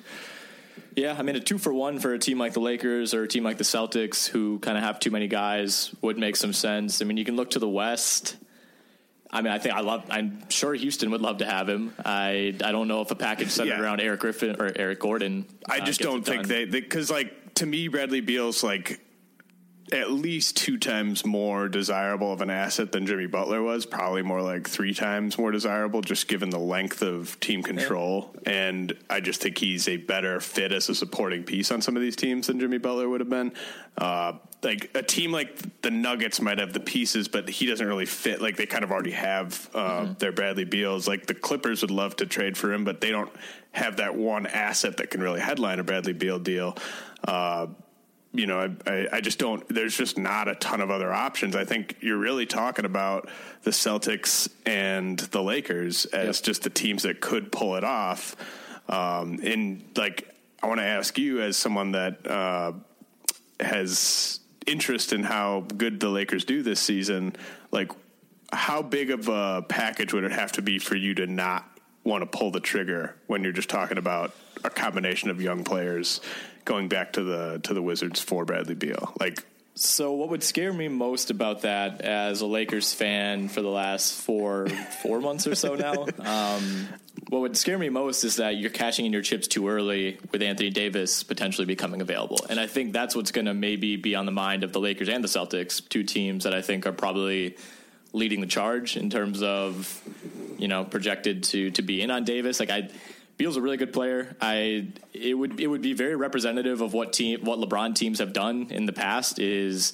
Yeah, I mean, a two-for-one for a team like the Lakers or a team like the Celtics who kind of have too many guys would make some sense. I mean, you can look to the West. I mean, I think I love, I'm sure Houston would love to have him. I I don't know if a package centered yeah. around Eric Griffin or Eric Gordon. I uh, just don't think they, because, like, to me, Bradley Beal's, like, at least two times more desirable of an asset than Jimmy Butler was, probably more like three times more desirable, just given the length of team control. Yeah. And I just think he's a better fit as a supporting piece on some of these teams than Jimmy Butler would have been. Uh, like a team like the Nuggets might have the pieces, but he doesn't really fit. Like they kind of already have uh, mm-hmm. their Bradley Beals. Like the Clippers would love to trade for him, but they don't have that one asset that can really headline a Bradley Beal deal. Uh, You know, I, I just don't, there's just not a ton of other options. I think you're really talking about the Celtics and the Lakers as yep. just the teams that could pull it off. Um, and, like, I want to ask you as someone that uh, has interest in how good the Lakers do this season, like, how big of a package would it have to be for you to not want to pull the trigger when you're just talking about a combination of young players going back to the to the Wizards for Bradley Beal? Like, so what would scare me most about that as a Lakers fan for the last four four months or so now, um, what would scare me most is that you're cashing in your chips too early with Anthony Davis potentially becoming available. And I think that's what's going to maybe be on the mind of the Lakers and the Celtics, two teams that I think are probably leading the charge in terms of, you know, projected to to be in on Davis. Like I... Beal's a really good player. I it would it would be very representative of what team what LeBron teams have done in the past is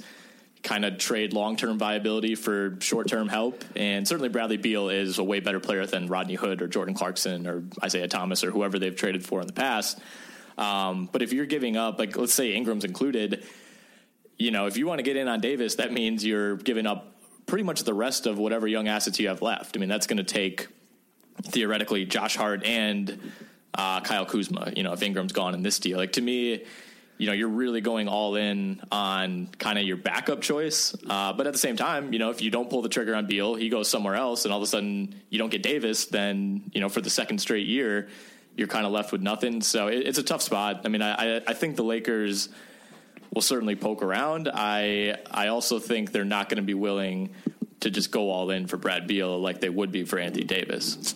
kind of trade long-term viability for short-term help. And certainly Bradley Beal is a way better player than Rodney Hood or Jordan Clarkson or Isaiah Thomas or whoever they've traded for in the past. Um, but if you're giving up, like let's say Ingram's included, you know, if you want to get in on Davis, that means you're giving up pretty much the rest of whatever young assets you have left. I mean, that's going to take theoretically Josh Hart and uh, Kyle Kuzma, you know, if Ingram's gone in this deal. Like, to me, you know, you're really going all in on kind of your backup choice. Uh, but at the same time, you know, if you don't pull the trigger on Beal, he goes somewhere else, and all of a sudden you don't get Davis, then, you know, for the second straight year, you're kind of left with nothing. So it, it's a tough spot. I mean, I, I think the Lakers will certainly poke around. I I also think they're not going to be willing to just go all in for Brad Beal like they would be for Anthony Davis.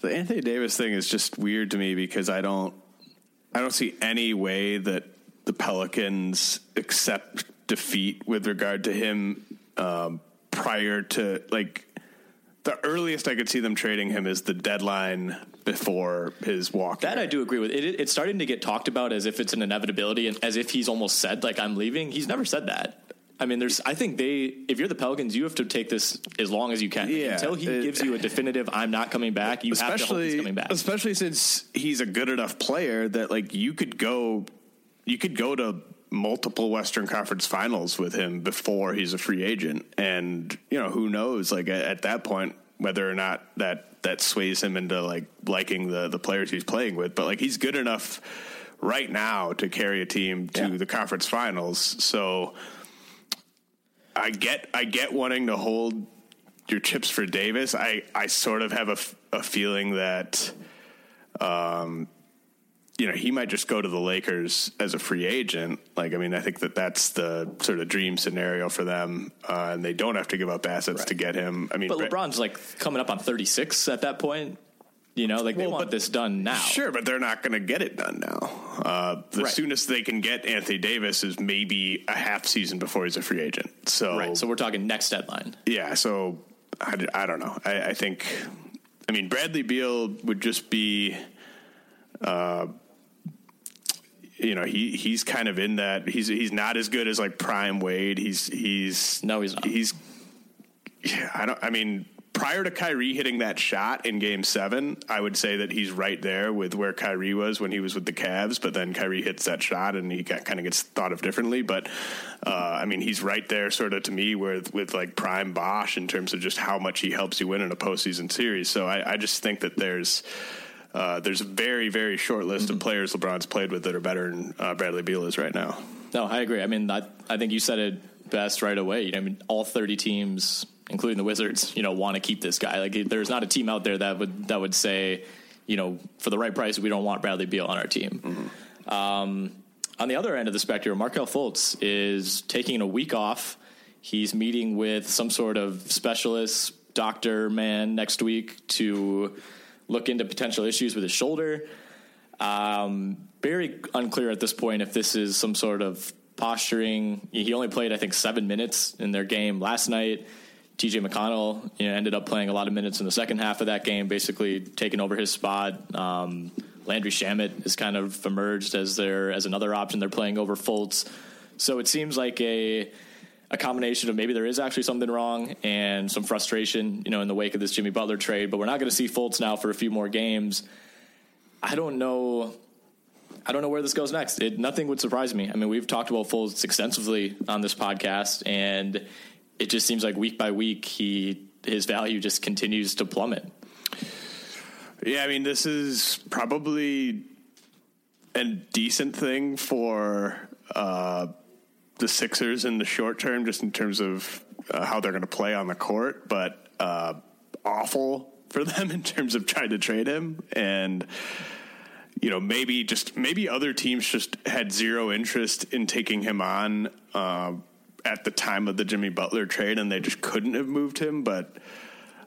The Anthony Davis thing is just weird to me because I don't I don't see any way that the Pelicans accept defeat with regard to him um, prior to, like, the earliest I could see them trading him is the deadline before his walk. That I do agree with. It, it, it's starting to get talked about as if it's an inevitability and as if he's almost said, like, I'm leaving. He's never said that. I mean, there's. I think they, if you're the Pelicans, you have to take this as long as you can. Yeah, until he it, gives you a definitive, I'm not coming back, you have to hope he's coming back. Especially since he's a good enough player that, like, you could go, you could go to multiple Western Conference finals with him before he's a free agent. And, you know, who knows, like, at that point, whether or not that, that sways him into, like, liking the, the players he's playing with. But, like, he's good enough right now to carry a team to yeah. the conference finals. So... I get I get wanting to hold your chips for Davis. I, I sort of have a, f- a feeling that, um, you know, he might just go to the Lakers as a free agent. Like, I mean, I think that that's the sort of dream scenario for them, uh, and they don't have to give up assets right. to get him. I mean, but LeBron's like coming up on thirty-six at that point. You know, like, well, they want but, this done now. Sure, but they're not going to get it done now. Uh, the right. soonest they can get Anthony Davis is maybe a half season before he's a free agent. So, right. So we're talking next deadline. Yeah. So I, I don't know. I, I think, I mean, Bradley Beal would just be, uh, you know, he, he's kind of in that. He's he's not as good as like prime Wade. He's he's no, he's not. He's. Yeah, I don't. I mean. Prior to Kyrie hitting that shot in game seven, I would say that he's right there with where Kyrie was when he was with the Cavs, but then Kyrie hits that shot and he kind of gets thought of differently. But, uh, I mean, he's right there sort of to me with, with like prime Bosh in terms of just how much he helps you win in a postseason series. So I, I just think that there's, uh, there's a very, very short list mm-hmm. of players LeBron's played with that are better than uh, Bradley Beal is right now. No, I agree. I mean, I, I think you said it best right away. I mean, all thirty teams, including the Wizards, you know, want to keep this guy. Like, there's not a team out there that would that would say, you know, for the right price, we don't want Bradley Beal on our team. Mm-hmm. Um, on the other end of the spectrum, Markelle Fultz is taking a week off. He's meeting with some sort of specialist doctor man next week to look into potential issues with his shoulder. Um, very unclear at this point if this is some sort of posturing. He only played, I think, seven minutes in their game last night. T J McConnell, you know, ended up playing a lot of minutes in the second half of that game, basically taking over his spot. Um, Landry Shamet has kind of emerged as their as another option. They're playing over Fultz. So it seems like a a combination of maybe there is actually something wrong and some frustration, you know, in the wake of this Jimmy Butler trade. But we're not going to see Fultz now for a few more games. I don't know. I don't know where this goes next. It, nothing would surprise me. I mean, we've talked about Fultz extensively on this podcast, and it just seems like week by week, he his value just continues to plummet. Yeah, I mean, this is probably a decent thing for uh, the Sixers in the short term, just in terms of uh, how they're going to play on the court, but uh, awful for them in terms of trying to trade him. And, you know, maybe just maybe other teams just had zero interest in taking him on uh at the time of the Jimmy Butler trade, and they just couldn't have moved him. But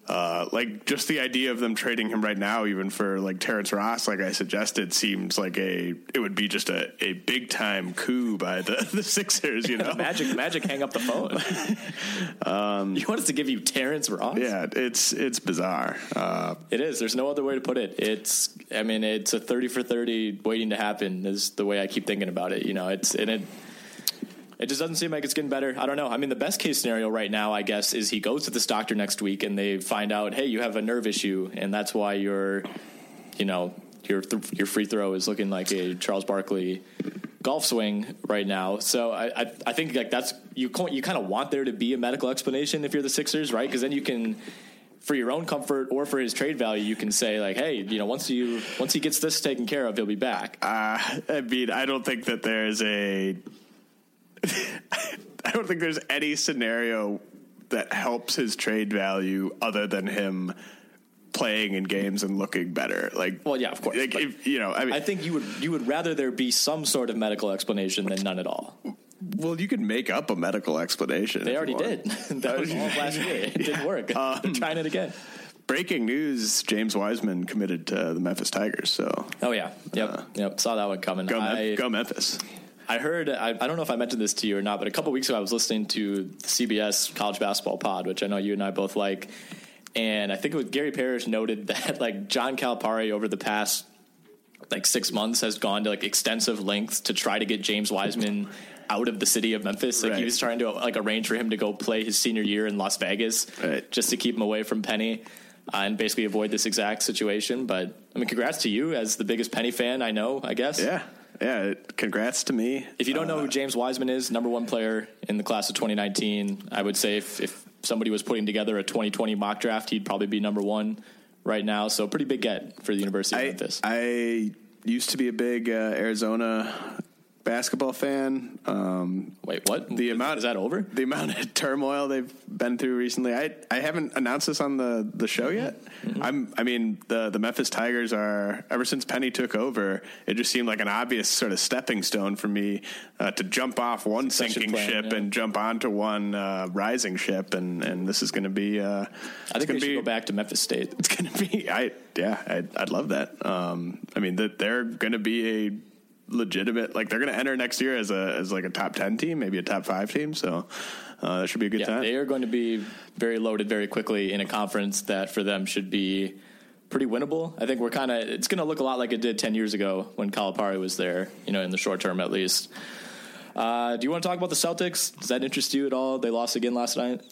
uh, like just the idea of them trading him right now, even for like Terrence Ross, like I suggested, seems like a, it would be just a, a big time coup by the, the Sixers, you know, magic, magic, hang up the phone. um, you want us to give you Terrence Ross? Yeah, it's, it's bizarre. Uh, it is. There's no other way to put it. It's, I mean, it's a thirty for thirty waiting to happen is the way I keep thinking about it. You know, it's, and it, It just doesn't seem like it's getting better. I don't know. I mean, the best case scenario right now, I guess, is he goes to this doctor next week and they find out, hey, you have a nerve issue, and that's why your, you know, your th- your free throw is looking like a Charles Barkley golf swing right now. So I I, I think like that's you you kind of want there to be a medical explanation if you're the Sixers, right? Because then you can, for your own comfort or for his trade value, you can say like, hey, you know, once you once he gets this taken care of, he'll be back. Uh, I mean, I don't think that there's a. I don't think there's any scenario that helps his trade value other than him playing in games and looking better. Like, well, yeah, of course. Like, if, you know, I mean, I think you would you would rather there be some sort of medical explanation than none at all. Well, you could make up a medical explanation. They already did. That was all last year. It yeah. didn't work. Um, They're trying it again. Breaking news, James Wiseman committed to the Memphis Tigers. So, Oh, yeah. Yep. Uh, yep. Saw that one coming. Go, I, go Memphis. I heard, I, I don't know if I mentioned this to you or not, but a couple weeks ago I was listening to C B S College Basketball Pod, which I know you and I both like. And I think it was Gary Parrish noted that, like, John Calipari over the past, like, six months has gone to, like, extensive lengths to try to get James Wiseman out of the city of Memphis. Like, right. He was trying to, like, arrange for him to go play his senior year in Las Vegas, right, just to keep him away from Penny. Uh, and basically avoid this exact situation. But, I mean, congrats to you as the biggest Penny fan I know, I guess. Yeah, yeah, congrats to me. If you don't know uh, who James Wiseman is, number one player in the class of twenty nineteen, I would say if, if somebody was putting together a twenty twenty mock draft, he'd probably be number one right now. So pretty big get for the University I, of Memphis. I used to be a big uh, Arizona basketball fan. Um, Wait, what? The is, amount is that over? The amount of turmoil they've been through recently. I, I haven't announced this on the, the show yet. Mm-hmm. I'm I mean the the Memphis Tigers are, ever since Penny took over, it just seemed like an obvious sort of stepping stone for me uh, to jump off one Succession sinking plan, ship yeah. and jump onto one uh, rising ship, and, and this is going to be. Uh, I think we should be, go back to Memphis State. It's going to be. I yeah. I'd, I'd love that. Um, I mean that they're going to be a legitimate, like, they're going to enter next year as a as like a top ten team, maybe a top five team, so uh, that should be a good yeah, time. They are going to be very loaded very quickly in a conference that for them should be pretty winnable. I think we're kind of it's going to look a lot like it did ten years ago when Calipari was there, you know, in the short term at least. Uh, do you want to talk about the Celtics? Does that interest you at all? They lost again last night.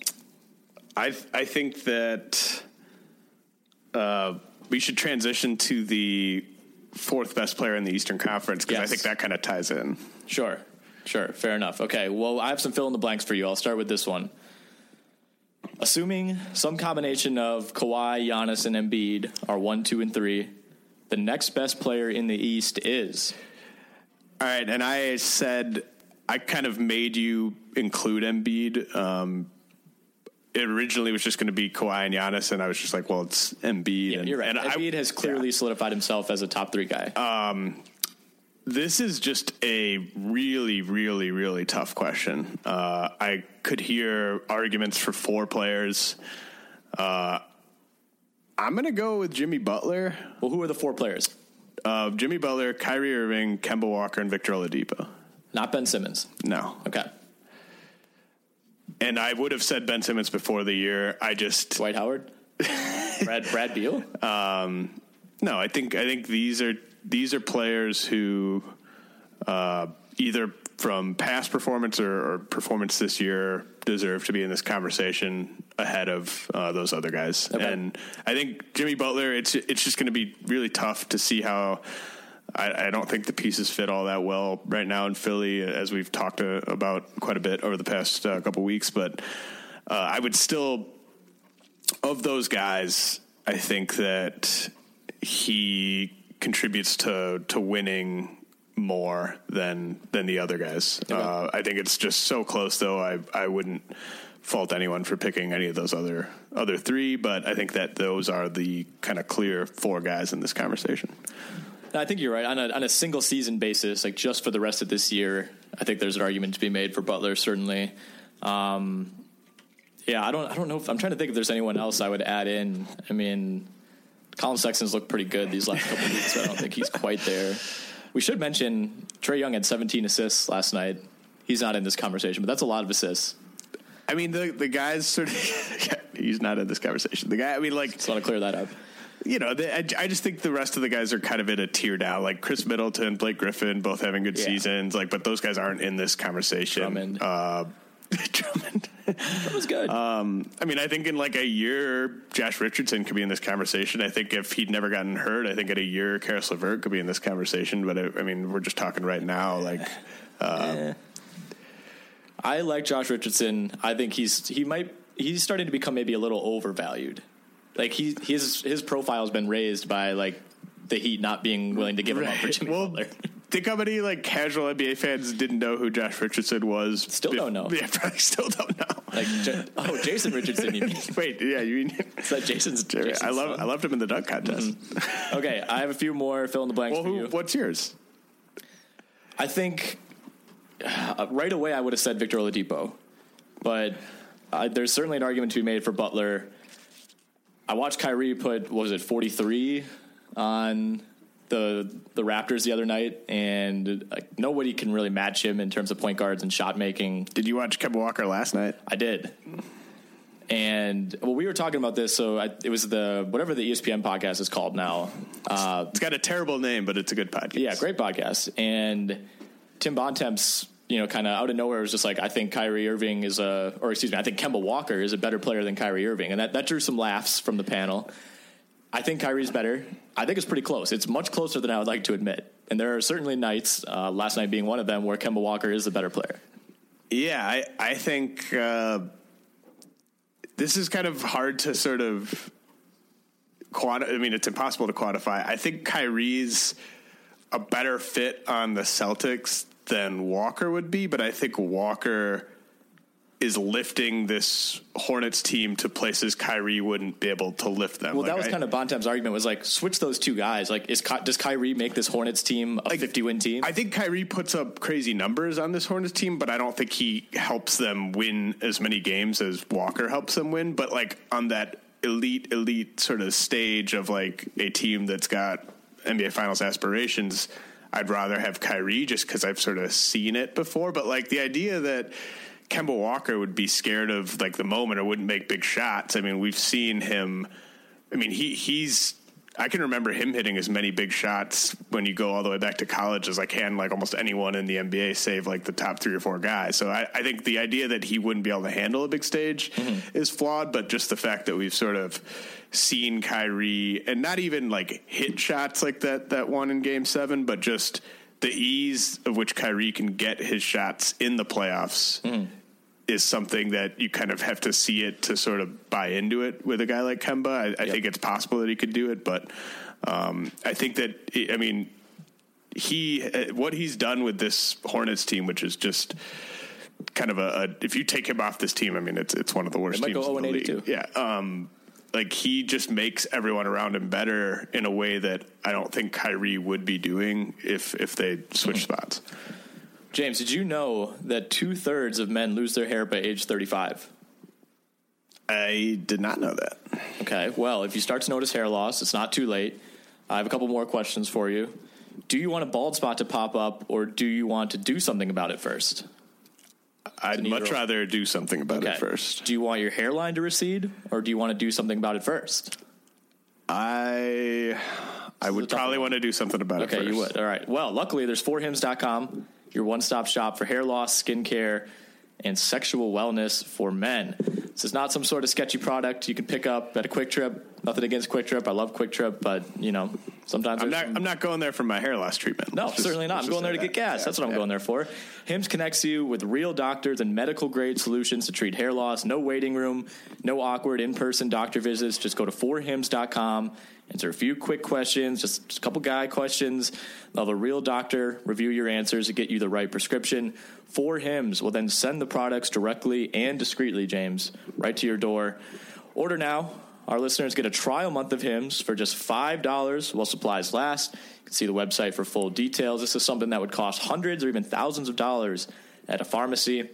I I think that uh, we should transition to the fourth best player in the Eastern Conference, because yes. I think that kind of ties in. Sure, sure, fair enough. Okay, well, I have some fill in the blanks for you. I'll start with this one. Assuming some combination of Kawhi, Giannis, and Embiid are one, two, and three, the next best player in the East is. All right, and I said I kind of made you include Embiid. Um, It originally was just going to be Kawhi and Giannis, and I was just like, well, it's Embiid. Yeah, and, you're right. And Embiid I, has clearly yeah. solidified himself as a top three guy. Um, this is just a really, really, really tough question. Uh, I could hear arguments for four players. Uh, I'm going to go with Jimmy Butler. Well, who are the four players? Uh, Jimmy Butler, Kyrie Irving, Kemba Walker, and Victor Oladipo. Not Ben Simmons? No. Okay. And I would have said Ben Simmons before the year. I just Dwight Howard, Brad Brad Beal. Um, no, I think I think these are these are players who uh, either from past performance or, or performance this year deserve to be in this conversation ahead of uh, those other guys. Okay. And I think Jimmy Butler. It's it's just going to be really tough to see how. I, I don't think the pieces fit all that well right now in Philly, as we've talked uh, about quite a bit over the past uh, couple weeks. But uh, I would still, of those guys, I think that he contributes to, to winning more than than the other guys. Okay. Uh, I think it's just so close, though. I I wouldn't fault anyone for picking any of those other other three, but I think that those are the kind of clear four guys in this conversation. I think you're right. On a, on a single season basis, like just for the rest of this year, I think there's an argument to be made for Butler, certainly. Um, yeah, I don't I don't know if I'm trying to think if there's anyone else I would add in. I mean, Colin Sexton's looked pretty good these last couple of weeks, so I don't think he's quite there. We should mention Trae Young had seventeen assists last night. He's not in this conversation, but that's a lot of assists. I mean, the the guy's sort of he's not in this conversation. The guy, I mean, like, just want to clear that up. You know, they, I, I just think the rest of the guys are kind of in a tier down, like Chris Middleton, Blake Griffin, both having good yeah. seasons. Like, but those guys aren't in this conversation. Drummond, uh, Drummond, that was good. Um, I mean, I think in like a year, Josh Richardson could be in this conversation. I think if he'd never gotten hurt, I think in a year, Karis LeVert could be in this conversation. But I, I mean, we're just talking right now. Like, uh, yeah. I like Josh Richardson. I think he's he might he's starting to become maybe a little overvalued. Like, he, his his profile's been raised by, like, the Heat not being willing to give him right. up for Jimmy well, Butler. Think how many, like, casual N B A fans didn't know who Josh Richardson was. Still don't know. Yeah, probably still don't know. Like, oh, Jason Richardson, you mean? Wait, yeah, you mean? Is that Jason's? Jason's I love, son? I loved him in the dunk contest. Mm-hmm. Okay, I have a few more fill in the blanks well, for who, you. What's yours? I think uh, right away I would have said Victor Oladipo, but uh, there's certainly an argument to be made for Butler. I watched Kyrie put, what was it, forty-three on the the Raptors the other night, and like, nobody can really match him in terms of point guards and shot making. Did you watch Kemba Walker last night? I did. And well, we were talking about this, so I, it was the whatever the E S P N podcast is called now. Uh, it's got a terrible name, but it's a good podcast. Yeah, great podcast. And Tim Bontemps, you know, kind of out of nowhere was just like, I think Kyrie Irving is a, or excuse me, I think Kemba Walker is a better player than Kyrie Irving, and that that drew some laughs from the panel. I think Kyrie's better. I think it's pretty close. It's much closer than I would like to admit. And there are certainly nights, uh, last night being one of them, where Kemba Walker is the better player. Yeah, I, I think uh, this is kind of hard to sort of quantify. I mean, it's impossible to quantify. I think Kyrie's a better fit on the Celtics than Walker would be, but I think Walker is lifting this Hornets team to places Kyrie wouldn't be able to lift them. Well, like, that was I, kind of Bontemps' argument was like, switch those two guys. Like, is does Kyrie make this Hornets team a fifty-win like, team? I think Kyrie puts up crazy numbers on this Hornets team, but I don't think he helps them win as many games as Walker helps them win. But like on that elite, elite sort of stage of like a team that's got N B A Finals aspirations, I'd rather have Kyrie just because I've sort of seen it before. But like the idea that Kemba Walker would be scared of like the moment or wouldn't make big shots. I mean, we've seen him. I mean, he he's I can remember him hitting as many big shots when you go all the way back to college as I can, like almost anyone in the N B A, save like the top three or four guys. So I, I think the idea that he wouldn't be able to handle a big stage mm-hmm. is flawed. But just the fact that we've sort of seen Kyrie and not even like hit shots like that, that one in game seven, but just the ease of which Kyrie can get his shots in the playoffs mm. is something that you kind of have to see it to sort of buy into it with a guy like Kemba. I, I yep. think it's possible that he could do it, but um, I think that, I mean, he what he's done with this Hornets team, which is just kind of a, a if you take him off this team, I mean, it's it's one of the worst it might teams go in the league. Yeah, um, like he just makes everyone around him better in a way that I don't think Kyrie would be doing if if they switch spots. James, did you know that two thirds of men lose their hair by age thirty-five? I did not know that. Okay. Well, if you start to notice hair loss, it's not too late. I have a couple more questions for you. Do you want a bald spot to pop up, or do you want to do something about it first? I'd much rather do something about okay. it first. Do you want your hairline to recede, or do you want to do something about it first? I I would probably want to do something about okay, it first. Okay, you would. All right. Well, luckily, there's four hims dot com, your one-stop shop for hair loss, skin care, and sexual wellness for men. This is not some sort of sketchy product you can pick up at a Quick Trip. Nothing against Quick Trip. I love Quick Trip, but, you know, sometimes I'm not, some... I'm not going there for my hair loss treatment. No, just, certainly not. I'm going there to that. get gas. Yeah, That's what I'm yeah. going there for. Hims connects you with real doctors and medical-grade solutions to treat hair loss. No waiting room, no awkward in-person doctor visits. Just go to four hims dot com, answer a few quick questions, just, just a couple guy questions. They'll have a real doctor review your answers to get you the right prescription. four hims will then send the products directly and discreetly, James, right to your door. Order now. Our listeners get a trial month of Hims for just five dollars while supplies last. You can see the website for full details. This is something that would cost hundreds or even thousands of dollars at a pharmacy.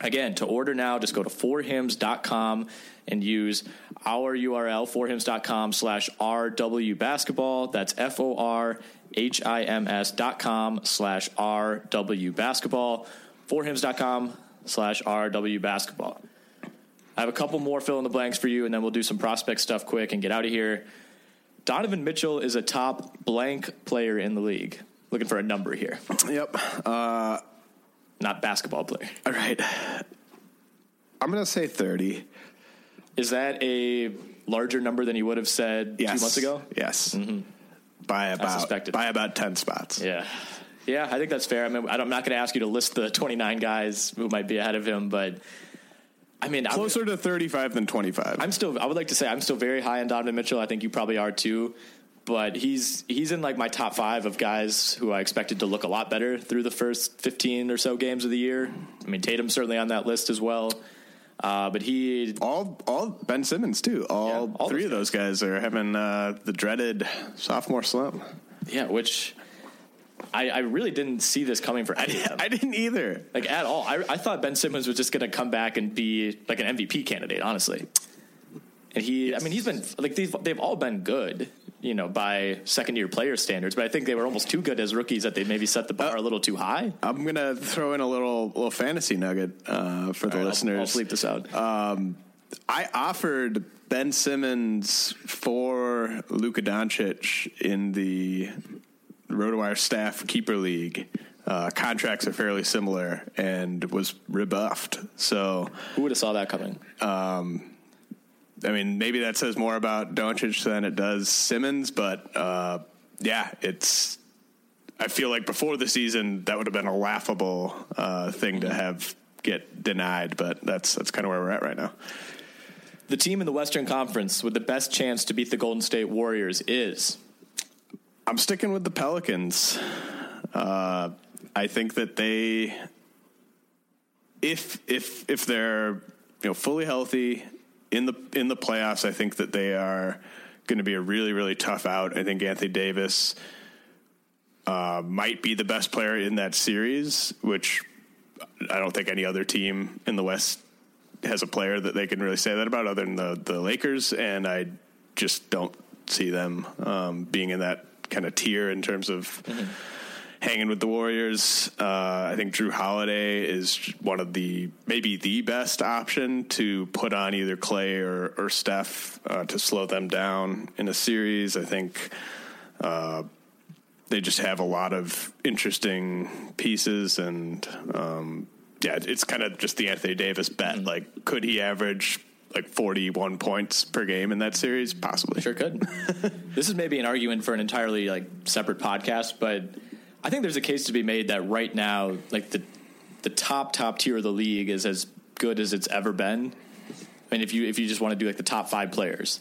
Again, to order now, just go to four hims dot com and use our U R L, four hims dot com slash R W basketball. That's F O R H I M S dot com slash R W basketball. four hims dot com slash R W basketball. I have a couple more fill-in-the-blanks for you, and then we'll do some prospect stuff quick and get out of here. Donovan Mitchell is a top blank player in the league. Looking for a number here. Yep. Uh, Not basketball player. All right. I'm going to say thirty. Is that a larger number than you would have said yes. two months ago? Yes. Mm-hmm. By about, by about ten spots. Yeah. Yeah, I think that's fair. I mean, I'm not going to ask you to list the twenty-nine guys who might be ahead of him, but... I mean, closer I would, to thirty-five than twenty-five. I'm still, I would like to say I'm still very high on Donovan Mitchell. I think you probably are too, but he's, he's in like my top five of guys who I expected to look a lot better through the first fifteen or so games of the year. I mean, Tatum's certainly on that list as well. Uh, but he all all Ben Simmons too. All, yeah, all three of those guys are having uh, the dreaded sophomore slump. Yeah, which I, I really didn't see this coming for any of them. I didn't either, like at all. I, I thought Ben Simmons was just going to come back and be like an M V P candidate, honestly. And he, yes. I mean, he's been like they've they've all been good, you know, by second year player standards. But I think they were almost too good as rookies that they maybe set the bar uh, a little too high. I'm gonna throw in a little little fantasy nugget uh, for all the right, listeners. I'll, I'll sleep this out. Um, I offered Ben Simmons for Luka Doncic in the RotoWire Staff Keeper League. Uh, contracts are fairly similar, and was rebuffed. So who would have saw that coming? Um, I mean, maybe that says more about Doncic than it does Simmons, but uh, yeah, it's. I feel like before the season, that would have been a laughable uh, thing to have get denied, but that's that's kind of where we're at right now. The team in the Western Conference with the best chance to beat the Golden State Warriors is. I'm sticking with the Pelicans. Uh, I think that they, if if if they're you know fully healthy. In the in the playoffs, I think that they are going to be a really, really tough out. I think Anthony Davis uh, might be the best player in that series, which I don't think any other team in the West has a player that they can really say that about other than the, the Lakers, and I just don't see them um, being in that kind of tier in terms of mm-hmm. hanging with the Warriors. Uh, I think Drew Holiday is one of the, maybe the best option to put on either Clay or, or Steph uh, to slow them down in a series. I think uh, they just have a lot of interesting pieces, and um, yeah, it's kind of just the Anthony Davis bet. Mm-hmm. Like, could he average like forty-one points per game in that series? Possibly. Sure could. This is maybe an argument for an entirely like separate podcast, but I think there's a case to be made that right now, like the the top top tier of the league is as good as it's ever been. I mean, if you if you just want to do like the top five players,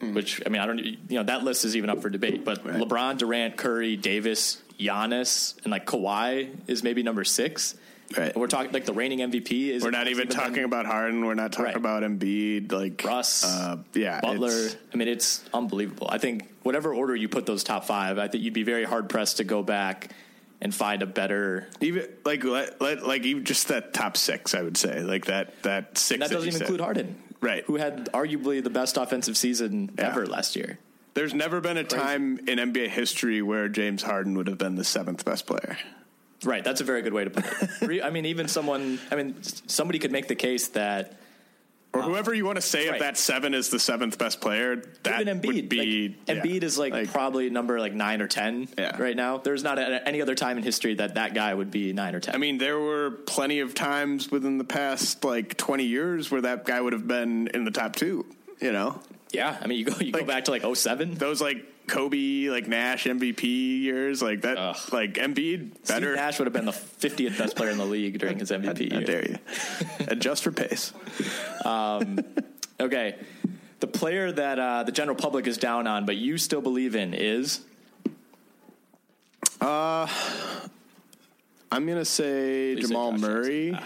mm. which I mean, I don't, you know, that list is even up for debate. But right. LeBron, Durant, Curry, Davis, Giannis, and like Kawhi is maybe number six. Right. And we're talking like the reigning M V P is. We're not even talking been, about Harden. We're not talking right. about Embiid. Like Russ, uh, yeah, Butler. I mean, it's unbelievable. I think whatever order you put those top five, I think you'd be very hard pressed to go back and find a better. Even like like, like even just that top six, I would say, like that that six. And that, that doesn't even said. include Harden, right? Who had arguably the best offensive season yeah. ever last year. There's never been a Crazy. time in N B A history where James Harden would have been the seventh best player. Right, that's a very good way to put it. I mean, even someone, I mean, somebody could make the case that, or um, whoever you want to say, right. if that seven is the seventh best player, that even Embiid, would be like, yeah, Embiid is like, like probably number like nine or ten yeah. right now. There's not a, any other time in history that that guy would be nine or ten. I mean, there were plenty of times within the past like twenty years where that guy would have been in the top two. You know? Yeah, I mean, you go you like, go back to like oh seven. Those like Kobe, like Nash M V P years, like that, Ugh. like Embiid. Better Steve Nash would have been the fiftieth best player in the league during his M V P. How dare you? Adjust for pace. Um, okay, the player that uh, the general public is down on, but you still believe in, is. Uh, I'm gonna say Please Jamal say Murray.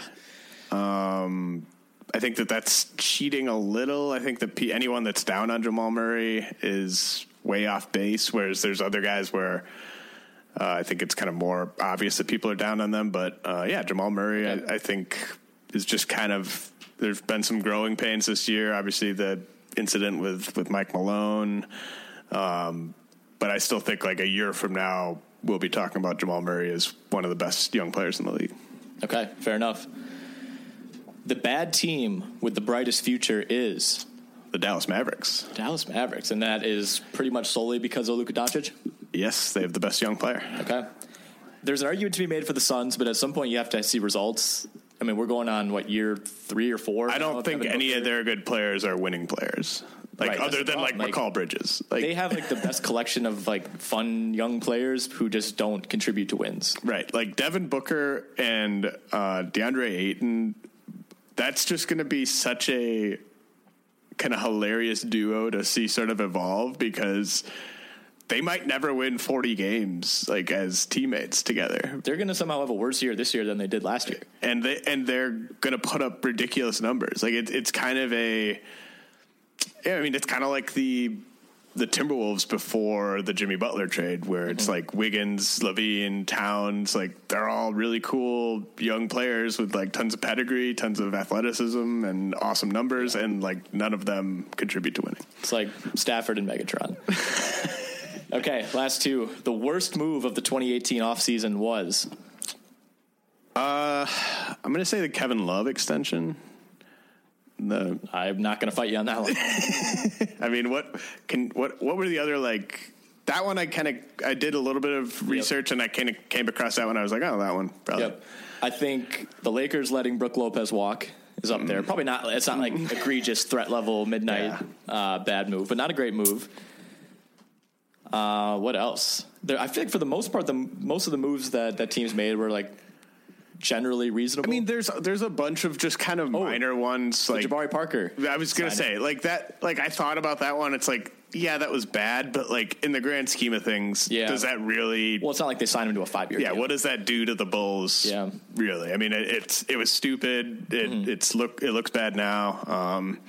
Ah. Um. I think that that's cheating a little. I think that P- anyone that's down on Jamal Murray is way off base, whereas there's other guys where uh, I think it's kind of more obvious that people are down on them. But, uh, yeah, Jamal Murray, yeah. I, I think, is just kind of – there's been some growing pains this year. Obviously, the incident with, with Mike Malone. Um, but I still think, like, a year from now, we'll be talking about Jamal Murray as one of the best young players in the league. Okay, fair enough. The bad team with the brightest future is the Dallas Mavericks. Dallas Mavericks, and that is pretty much solely because of Luka Doncic? Yes, they have the best young player. Okay. There's an argument to be made for the Suns, but at some point you have to see results. I mean, we're going on, what, year three or four? I don't think any of their good players are winning players, like right, other than like McCall Bridges. Like, they have like the best collection of like fun young players who just don't contribute to wins. Right, like Devin Booker and uh, DeAndre Ayton. That's just going to be such a kind of hilarious duo to see sort of evolve, because they might never win forty games like as teammates together. They're going to somehow have a worse year this year than they did last year. And they, and they're going to put up ridiculous numbers. Like it, it's kind of a, yeah, I mean, it's kind of like the, the Timberwolves before the Jimmy Butler trade where it's mm-hmm. like Wiggins, Levine, Towns, like they're all really cool young players with like tons of pedigree, tons of athleticism and awesome numbers. Yeah. And like none of them contribute to winning. It's like Stafford and Megatron. Okay, last two. The worst move of the twenty eighteen offseason was? Uh, I'm going to say the Kevin Love extension. The I'm not going to fight you on that one. I mean, what can what what were the other, like, that one I kind of, I did a little bit of research yep. and I kind of came across that one. I was like, oh, that one, probably. Yep. I think the Lakers letting Brook Lopez walk is up mm. there. Probably not, it's not like egregious threat level midnight yeah. uh, bad move, but not a great move. Uh, what else? There, I feel like for the most part, the most of the moves that, that teams made were like generally reasonable. I mean, there's there's a bunch of just kind of oh, minor ones, like Jabari Parker. I was gonna say like that. Like I thought about that one. It's like yeah, that was bad, but like in the grand scheme of things, yeah. does that really? Well, it's not like they signed him to a five year. Yeah, deal. What does that do to the Bulls? Yeah, really. I mean, it, it's it was stupid. It mm-hmm. it's look it looks bad now. Um,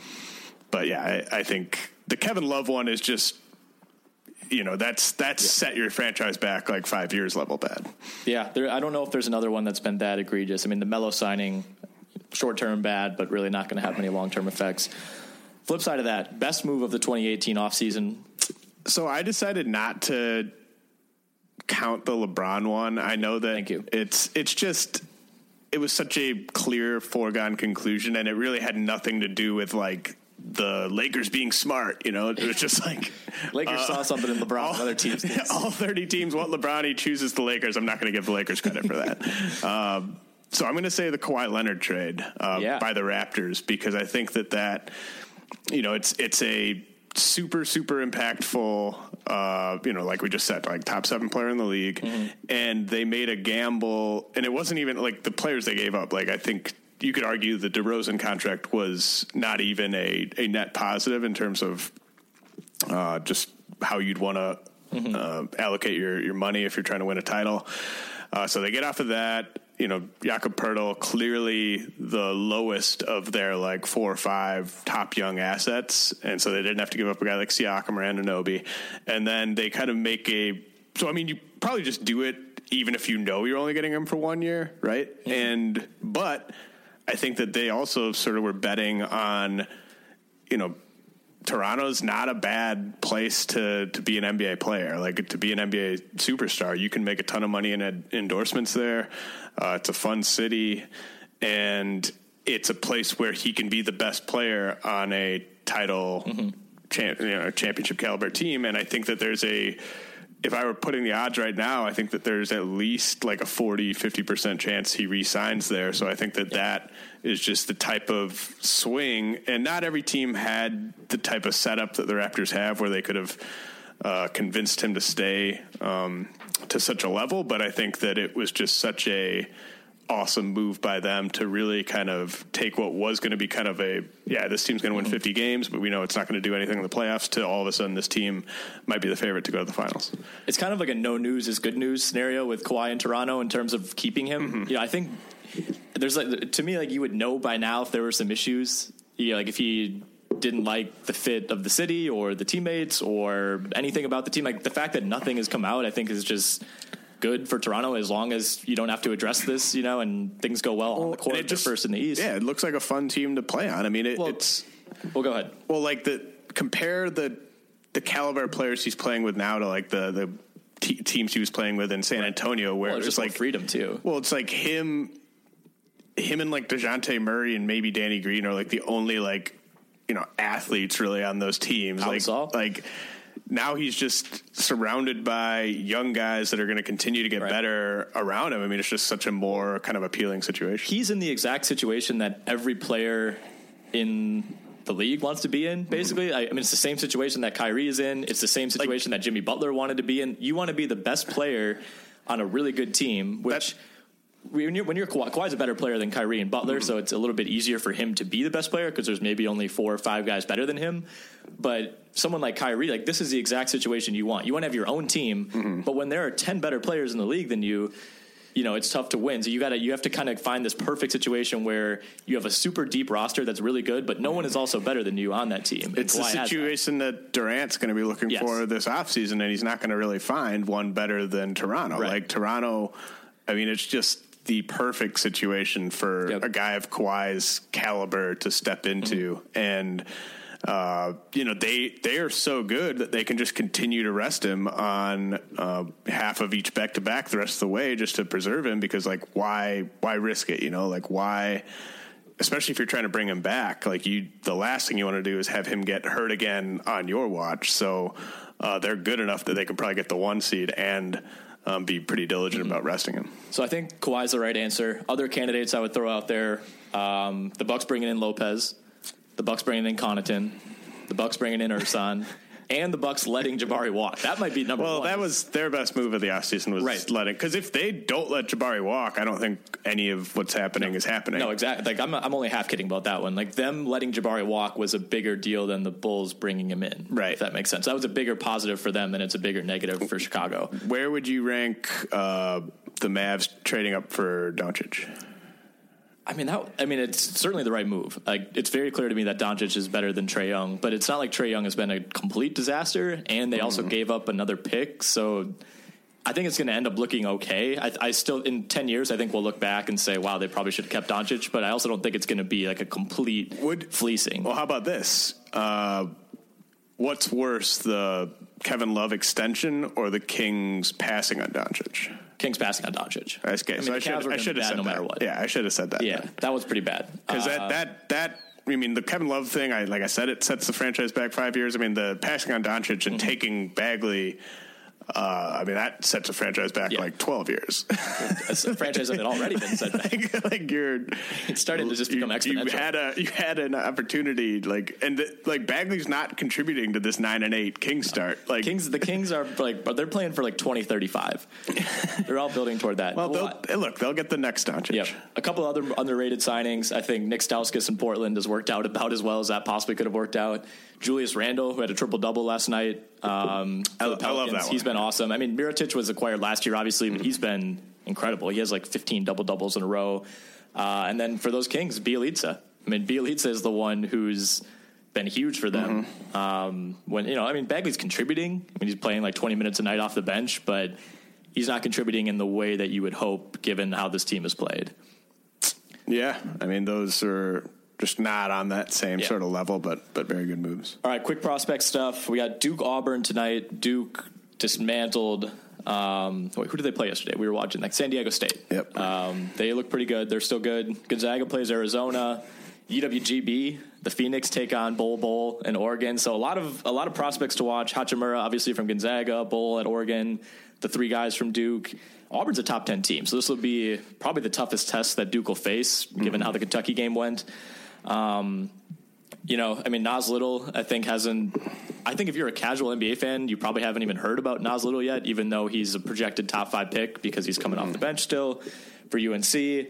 but yeah, I, I think the Kevin Love one is just. You know, that's that's yeah. set your franchise back like five years level bad. Yeah, there, I don't know if there's another one that's been that egregious. I mean, the Melo signing, short-term bad, but really not going to have any long-term effects. Flip side of that, best move of the twenty eighteen offseason. So I decided not to count the LeBron one. I know that Thank you. it's it's just, it was such a clear foregone conclusion, and it really had nothing to do with like, the Lakers being smart, you know, it was just like Lakers uh, saw something in LeBron all, and other teams. Did. All thirty teams want LeBron. He chooses the Lakers. I'm not going to give the Lakers credit for that. um, so I'm going to say the Kawhi Leonard trade uh, yeah. by the Raptors, because I think that that, you know, it's, it's a super, super impactful, uh, you know, like we just said, like top seven player in the league mm-hmm. and they made a gamble and it wasn't even like the players they gave up. Like, I think, you could argue the DeRozan contract was not even a, a net positive in terms of uh, just how you'd want to mm-hmm. uh, allocate your, your money if you're trying to win a title. Uh, so they get off of that. You know, Jakob Poeltl, clearly the lowest of their like four or five top young assets. And so they didn't have to give up a guy like Siakam or Anunoby. And then they kind of make a... So, I mean, you probably just do it even if you know you're only getting him for one year, right? Mm-hmm. And but... I think that they also sort of were betting on, you know, Toronto's not a bad place to, to be an N B A player. Like, to be an N B A superstar, you can make a ton of money in ed- endorsements there. Uh, it's a fun city, and it's a place where he can be the best player on a title, mm-hmm. champ, you know, championship caliber team. And I think that there's a... If I were putting the odds right now, I think that there's at least like a forty, fifty percent chance he re-signs there. So I think that that is just the type of swing. And not every team had the type of setup that the Raptors have where they could have uh, convinced him to stay um, to such a level. But I think that it was just such a awesome move by them to really kind of take what was going to be kind of a, yeah, this team's going to win fifty games, but we know it's not going to do anything in the playoffs, to all of a sudden this team might be the favorite to go to the finals. It's kind of like a no news is good news scenario with Kawhi in Toronto in terms of keeping him. Mm-hmm. You know, I think there's like, to me, like you would know by now if there were some issues, you know, like if he didn't like the fit of the city or the teammates or anything about the team, like the fact that nothing has come out, I think is just good for Toronto as long as you don't have to address this, you know, and things go well, well on the court. They're first in the East. Yeah, it looks like a fun team to play on. I mean, it, well, it's... Well, go ahead. Well, like, the compare the the caliber of players he's playing with now to, like, the, the te- teams he was playing with in San right. Antonio, where well, it's just like... freedom, too. Well, it's like him, him and, like, DeJounte Murray and maybe Danny Green are, like, the only, like, you know, athletes really on those teams. Like, Gasol? Like... Now he's just surrounded by young guys that are going to continue to get right. better around him. I mean, it's just such a more kind of appealing situation. He's in the exact situation that every player in the league wants to be in, basically. Mm-hmm. I, I mean, it's the same situation that Kyrie is in. It's the same situation like, that Jimmy Butler wanted to be in. You want to be the best player on a really good team, which... when you're, when you're Kawhi, Kawhi's a better player than Kyrie and Butler, mm-hmm. so it's a little bit easier for him to be the best player because there's maybe only four or five guys better than him. But someone like Kyrie, like this is the exact situation you want. You want to have your own team, mm-hmm. but when there are ten better players in the league than you, you know, it's tough to win. So you got to, you have to kind of find this perfect situation where you have a super deep roster that's really good, but no one is also better than you on that team. And it's Kawhi the situation that. that Durant's going to be looking yes. for this offseason, and he's not going to really find one better than Toronto. Right. Like Toronto, I mean, it's just the perfect situation for yep. a guy of Kawhi's caliber to step into. Mm-hmm. And, uh, you know, they, they are so good that they can just continue to rest him on uh, half of each back to back the rest of the way just to preserve him, because like why why risk it, you know, like why, especially if you're trying to bring him back, like you the last thing you want to do is have him get hurt again on your watch. So uh, they're good enough that they can probably get the one seed and um, be pretty diligent mm-hmm. about resting him. So I think Kawhi's the right answer. Other candidates I would throw out there, um, the Bucks bringing in Lopez. The Bucks bringing in Connaughton, the Bucks bringing in Ersan, and the Bucks letting Jabari walk. That might be number well, one. Well, that was their best move of the offseason was right. letting, because if they don't let Jabari walk, I don't think any of what's happening no. is happening. No, exactly. Like I'm, I'm only half kidding about that one. Like them letting Jabari walk was a bigger deal than the Bulls bringing him in. Right. If that makes sense. That was a bigger positive for them, and it's a bigger negative for Chicago. Where would you rank uh, the Mavs trading up for Doncic? I mean, that, I mean, it's certainly the right move. Like, it's very clear to me that Doncic is better than Trae Young, but it's not like Trae Young has been a complete disaster, and they mm-hmm. also gave up another pick. So I think it's going to end up looking okay. I, I still, in ten years, I think we'll look back and say, wow, they probably should have kept Doncic, but I also don't think it's going to be like a complete Would, fleecing. Well, how about this? Uh, what's worse, the Kevin Love extension or the Kings passing on Doncic? Kings passing on Doncic. Okay, I mean, so I should, I should have said no matter that. What. Yeah, I should have said that. Yeah, then. That was pretty bad. Because uh, that, that, that, I mean, the Kevin Love thing, I like I said, it sets the franchise back five years. I mean, the passing on Doncic and mm-hmm. taking Bagley, uh, I mean, that sets a franchise back yeah. like twelve years. That's a franchise that had already been set back. like, like you're, it started to just become you, exponential. You had, a, you had an opportunity, like, and the, like Bagley's not contributing to this nine and eight Kings start. Like Kings, the Kings are like, they're playing for like twenty thirty-five. They're all building toward that. Well, they'll, they look, they'll get the next Doncic. Yep. A couple other underrated signings. I think Nick Stauskas in Portland has worked out about as well as that possibly could have worked out. Julius Randle, who had a triple double last night. Um, I, I love that one. He's been awesome. I mean, Mirotić was acquired last year, obviously, but mm-hmm. he's been incredible. He has like fifteen double doubles in a row. Uh, and then for those Kings, Bjelica. I mean, Bjelica is the one who's been huge for them. Mm-hmm. Um, when you know, I mean, Bagley's contributing. I mean, he's playing like twenty minutes a night off the bench, but he's not contributing in the way that you would hope, given how this team has played. Yeah, I mean, those are just not on that same yeah. sort of level, but but very good moves. All right, quick prospect stuff. We got Duke Auburn tonight. Duke dismantled. Um, wait, who did they play yesterday? We were watching like San Diego State. Yep. Um, they look pretty good. They're still good. Gonzaga plays Arizona. U W G B, the Phoenix take on Bol Bol in Oregon. So a lot of a lot of prospects to watch. Hachimura, obviously from Gonzaga, Bol at Oregon, the three guys from Duke. Auburn's a top ten team, so this will be probably the toughest test that Duke will face, given mm-hmm. how the Kentucky game went. Um, you know, I mean, Nas Little, I think hasn't. I think if you're a casual N B A fan, you probably haven't even heard about Nas Little yet, even though he's a projected top five pick because he's coming mm-hmm. off the bench still for U N C.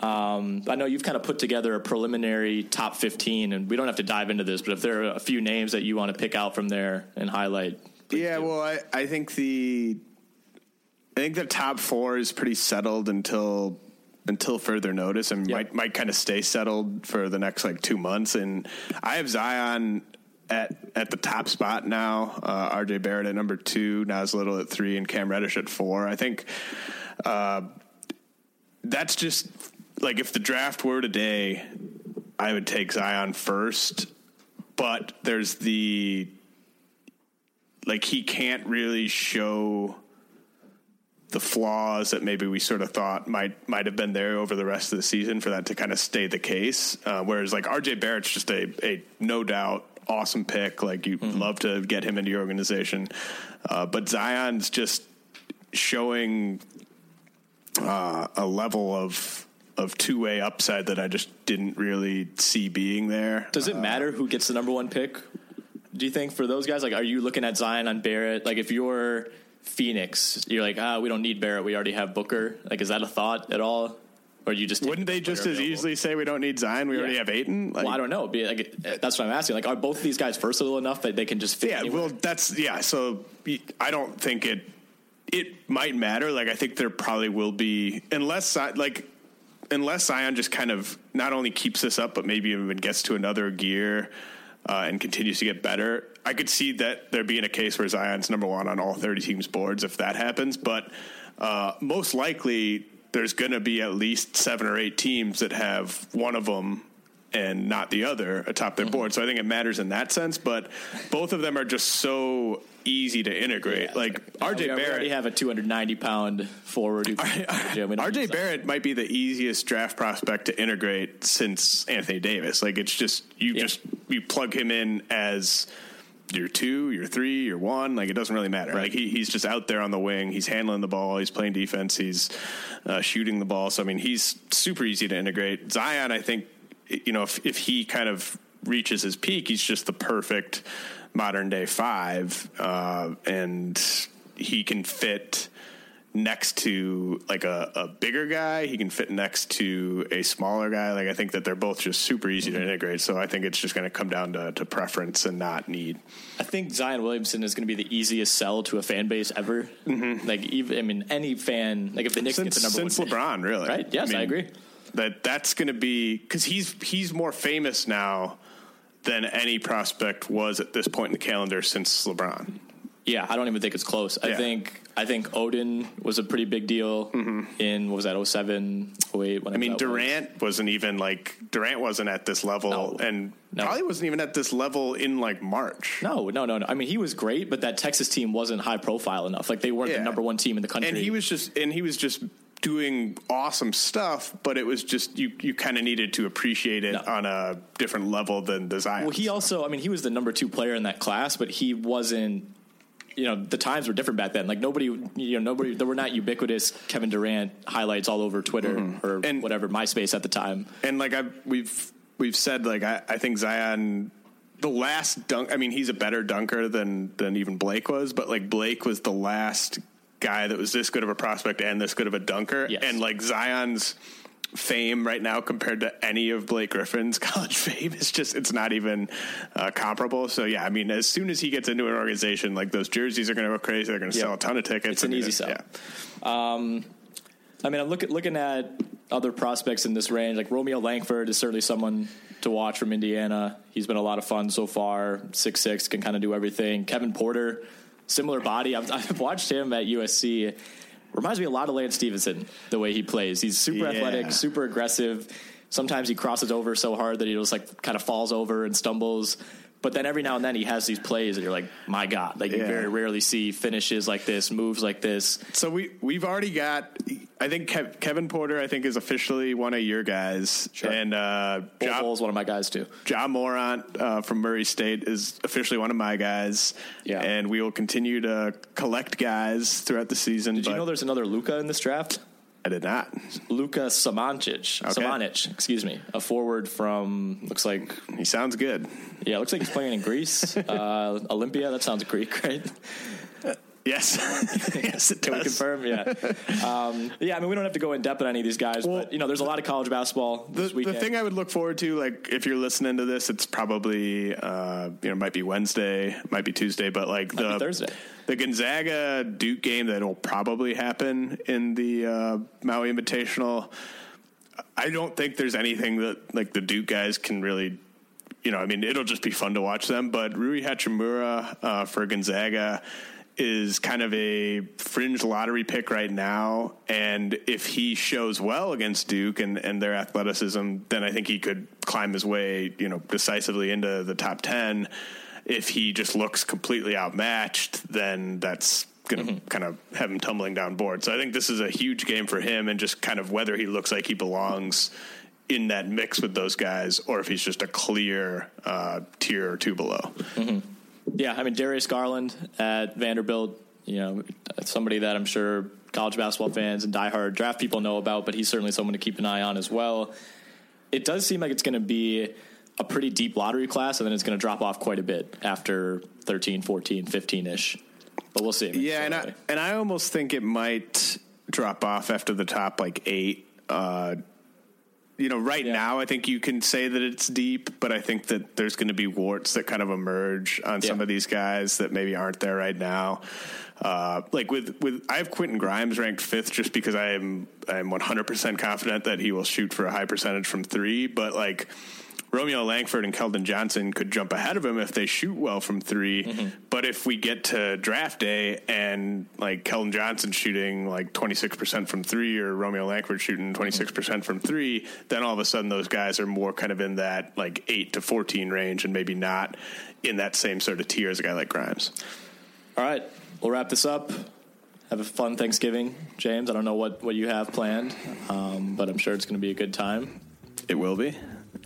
Um, I know you've kind of put together a preliminary top fifteen, and we don't have to dive into this, but if there are a few names that you want to pick out from there and highlight, please yeah, do. well, I, I think the I think the top four is pretty settled until. Until further notice, and yep. might might kind of stay settled for the next like two months. And I have Zion at at the top spot now. Uh, R J Barrett at number two, Nas Little at three, and Cam Reddish at four. I think uh, that's just like if the draft were today, I would take Zion first. But there's the like he can't really show the flaws that maybe we sort of thought might might have been there over the rest of the season for that to kind of stay the case. Uh, whereas like R J Barrett's just a, a no doubt awesome pick. Like you'd mm-hmm. love to get him into your organization. Uh, but Zion's just showing uh, a level of of two way upside that I just didn't really see being there. Does it uh, matter who gets the number one pick? Do you think for those guys, like, are you looking at Zion on Barrett? Like if you're Phoenix, you're like, ah, we don't need Barrett. We already have Booker. Like, is that a thought at all? Or you just wouldn't they just as available? Easily say we don't need Zion? We yeah. already have Ayton. Like, well, I don't know. Be like, that's what I'm asking. Like, are both these guys versatile enough that they can just fit? Yeah. Anywhere? Well, that's yeah. So I don't think it it might matter. Like, I think there probably will be unless like unless Zion just kind of not only keeps this up, but maybe even gets to another gear uh, and continues to get better. I could see that there being a case where Zion's number one on all thirty teams' boards if that happens, but uh, most likely. There's going to be at least seven or eight teams that have one of them and not the other atop their mm-hmm. board. So I think it matters in that sense, but both of them are just so easy to integrate. Yeah, like R J Barrett, we already have a two hundred ninety pound forward. Who R J Barrett might be the easiest draft prospect to integrate since Anthony Davis. Like it's just, you yeah. just, you plug him in as your two, your three, your one, like it doesn't really matter. Right. Like he, he's just out there on the wing. He's handling the ball. He's playing defense. He's uh, shooting the ball. So, I mean, he's super easy to integrate. Zion, I think, you know, if, if he kind of reaches his peak, he's just the perfect modern day five. Uh, and he can fit next to like a, a bigger guy. He can fit next to a smaller guy. Like I think that they're both just super easy mm-hmm. to integrate. So I think it's just going to come down to, to preference and not need. I think Zion Williamson is going to be the easiest sell to a fan base ever. Mm-hmm. Like even I mean any fan. Like if the Knicks since, get the number since one since LeBron really right. Yes, I, mean, I agree that that's going to be because he's he's more famous now than any prospect was at this point in the calendar since LeBron. Yeah, I don't even think it's close. I yeah. think I think Oden was a pretty big deal mm-hmm. in, what was that, oh seven, oh eight? I mean, Durant was. wasn't even, like, Durant wasn't at this level, no, and no. probably wasn't even at this level in, like, March. No, no, no, no. I mean, he was great, but that Texas team wasn't high-profile enough. Like, they weren't yeah. the number one team in the country. And he was just, and he was just doing awesome stuff, but it was just, you, you kind of needed to appreciate it no. on a different level than the Zion. Well, he stuff. also, I mean, he was the number two player in that class, but he wasn't, you know, the times were different back then. Like nobody, you know, nobody, there were not ubiquitous Kevin Durant highlights all over Twitter mm-hmm. or and, whatever, MySpace at the time. And like I've, we've, we've said, like, I, I think Zion, the last dunk, I mean, he's a better dunker than, than even Blake was, but like Blake was the last guy that was this good of a prospect and this good of a dunker. Yes. And like Zion's fame right now compared to any of Blake Griffin's college fame is just, it's not even uh, comparable. So yeah, I mean, as soon as he gets into an organization, like those jerseys are going to go crazy. They're going to yep. sell a ton of tickets. It's an easy sell. Yeah. Um, I mean, I'm looking, looking at other prospects in this range, like Romeo Langford is certainly someone to watch from Indiana. He's been a lot of fun so far. six six, can kind of do everything. Kevin Porter, similar body. I've, I've watched him at U S C. Reminds me a lot of Lance Stevenson, the way he plays. He's super yeah. athletic, super aggressive. Sometimes he crosses over so hard that he just like kind of falls over and stumbles. But then every now and then he has these plays that you're like, my God, like yeah. you very rarely see finishes like this, moves like this. So we, we've already got, I think Kev, Kevin Porter, I think is officially one of your guys. Sure. And uh, Bull Bull is one of my guys too. Ja Morant uh, from Murray State is officially one of my guys. Yeah. And we will continue to collect guys throughout the season. Did you know there's another Luka in this draft? I did not. Luka Samanic, okay. Samanic, excuse me, a forward from, looks like... He sounds good. Yeah, looks like he's playing in Greece. uh, Olympia, that sounds Greek, right? Yes. Yes, it Can does. Can we confirm? Yeah. Um, yeah, I mean, we don't have to go in depth on any of these guys, well, but, you know, there's a lot of college basketball this the, weekend. The thing I would look forward to, like, if you're listening to this, it's probably, uh, you know, might be Wednesday, might be Tuesday, but, like, the Thursday. The Gonzaga-Duke game that will probably happen in the uh, Maui Invitational, I don't think there's anything that, like, the Duke guys can really, you know, I mean, it'll just be fun to watch them. But Rui Hachimura uh, for Gonzaga is kind of a fringe lottery pick right now. And if he shows well against Duke and, and their athleticism, then I think he could climb his way, you know, decisively into the top ten. If he just looks completely outmatched, then that's going to mm-hmm. kind of have him tumbling down board. So I think this is a huge game for him and just kind of whether he looks like he belongs in that mix with those guys or if he's just a clear uh, tier or two below. Mm-hmm. Yeah, I mean, Darius Garland at Vanderbilt, you know, somebody that I'm sure college basketball fans and diehard draft people know about, but he's certainly someone to keep an eye on as well. It does seem like it's going to be a pretty deep lottery class, and then it's going to drop off quite a bit after thirteen, fourteen, fifteen-ish. but we'll see. Yeah, and I, and I almost think it might drop off after the top like eight. Uh, you know, right yeah. now I think you can say that it's deep, but I think that there's going to be warts that kind of emerge on yeah. some of these guys that maybe aren't there right now. Uh, like with, with I have Quentin Grimes ranked fifth just because I am I am one hundred percent confident that he will shoot for a high percentage from three, but like Romeo Langford and Keldon Johnson could jump ahead of him if they shoot well from three. Mm-hmm. But if we get to draft day and like Keldon Johnson shooting like twenty-six percent from three or Romeo Langford shooting twenty-six percent mm-hmm. from three, then all of a sudden those guys are more kind of in that like eight to fourteen range and maybe not in that same sort of tier as a guy like Grimes. All right, we'll wrap this up. Have a fun Thanksgiving, James. I don't know what, what you have planned, um, but I'm sure it's going to be a good time. It will be.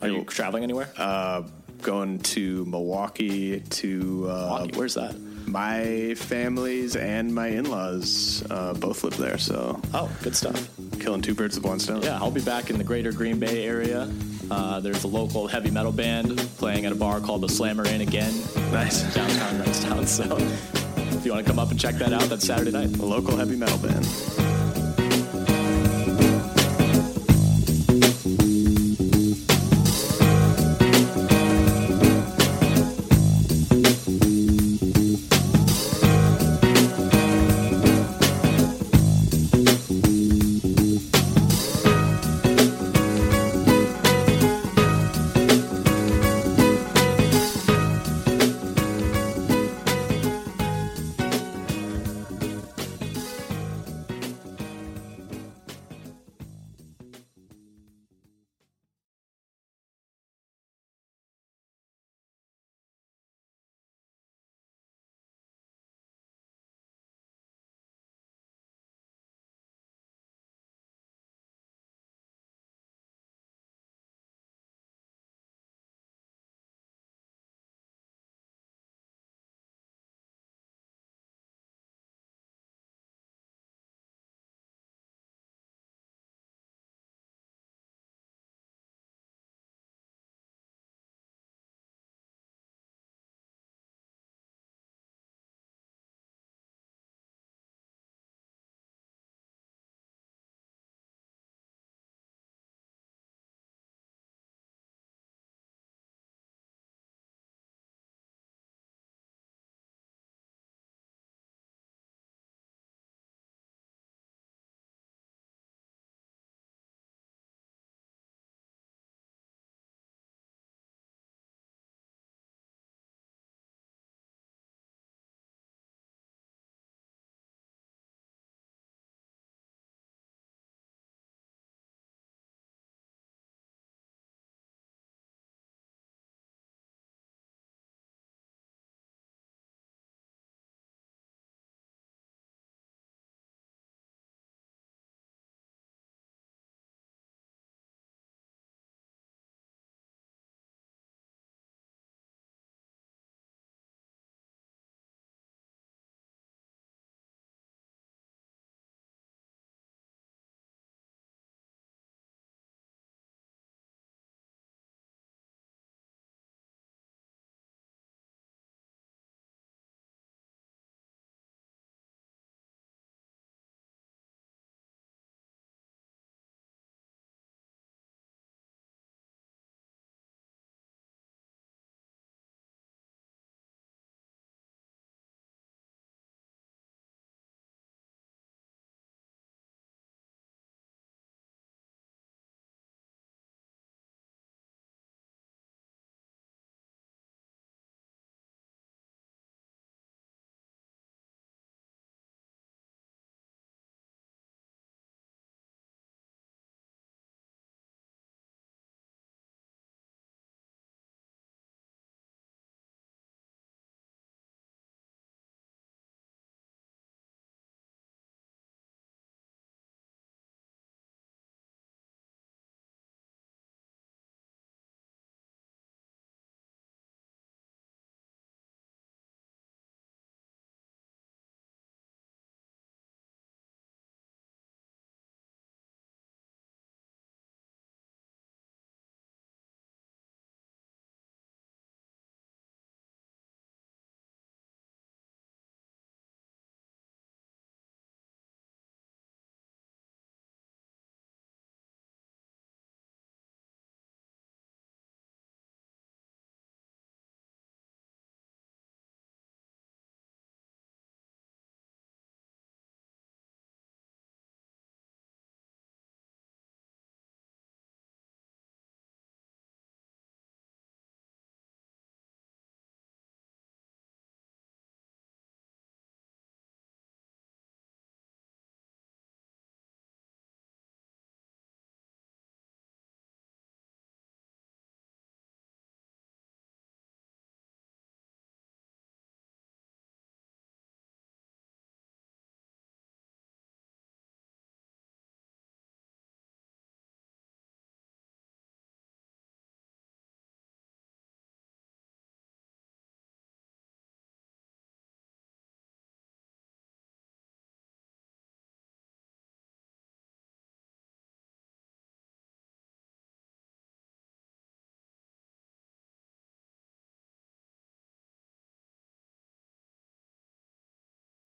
Are you traveling anywhere? Uh, going to Milwaukee to... Uh, Milwaukee, where's that? My families and my in-laws uh, both live there, so... Oh, good stuff. Killing two birds with one stone. Yeah, I'll be back in the greater Green Bay area. Uh, there's a local heavy metal band playing at a bar called the Slammer Inn again. Nice. Downtown, downtown, so if you want to come up and check that out, that's Saturday night. A local heavy metal band.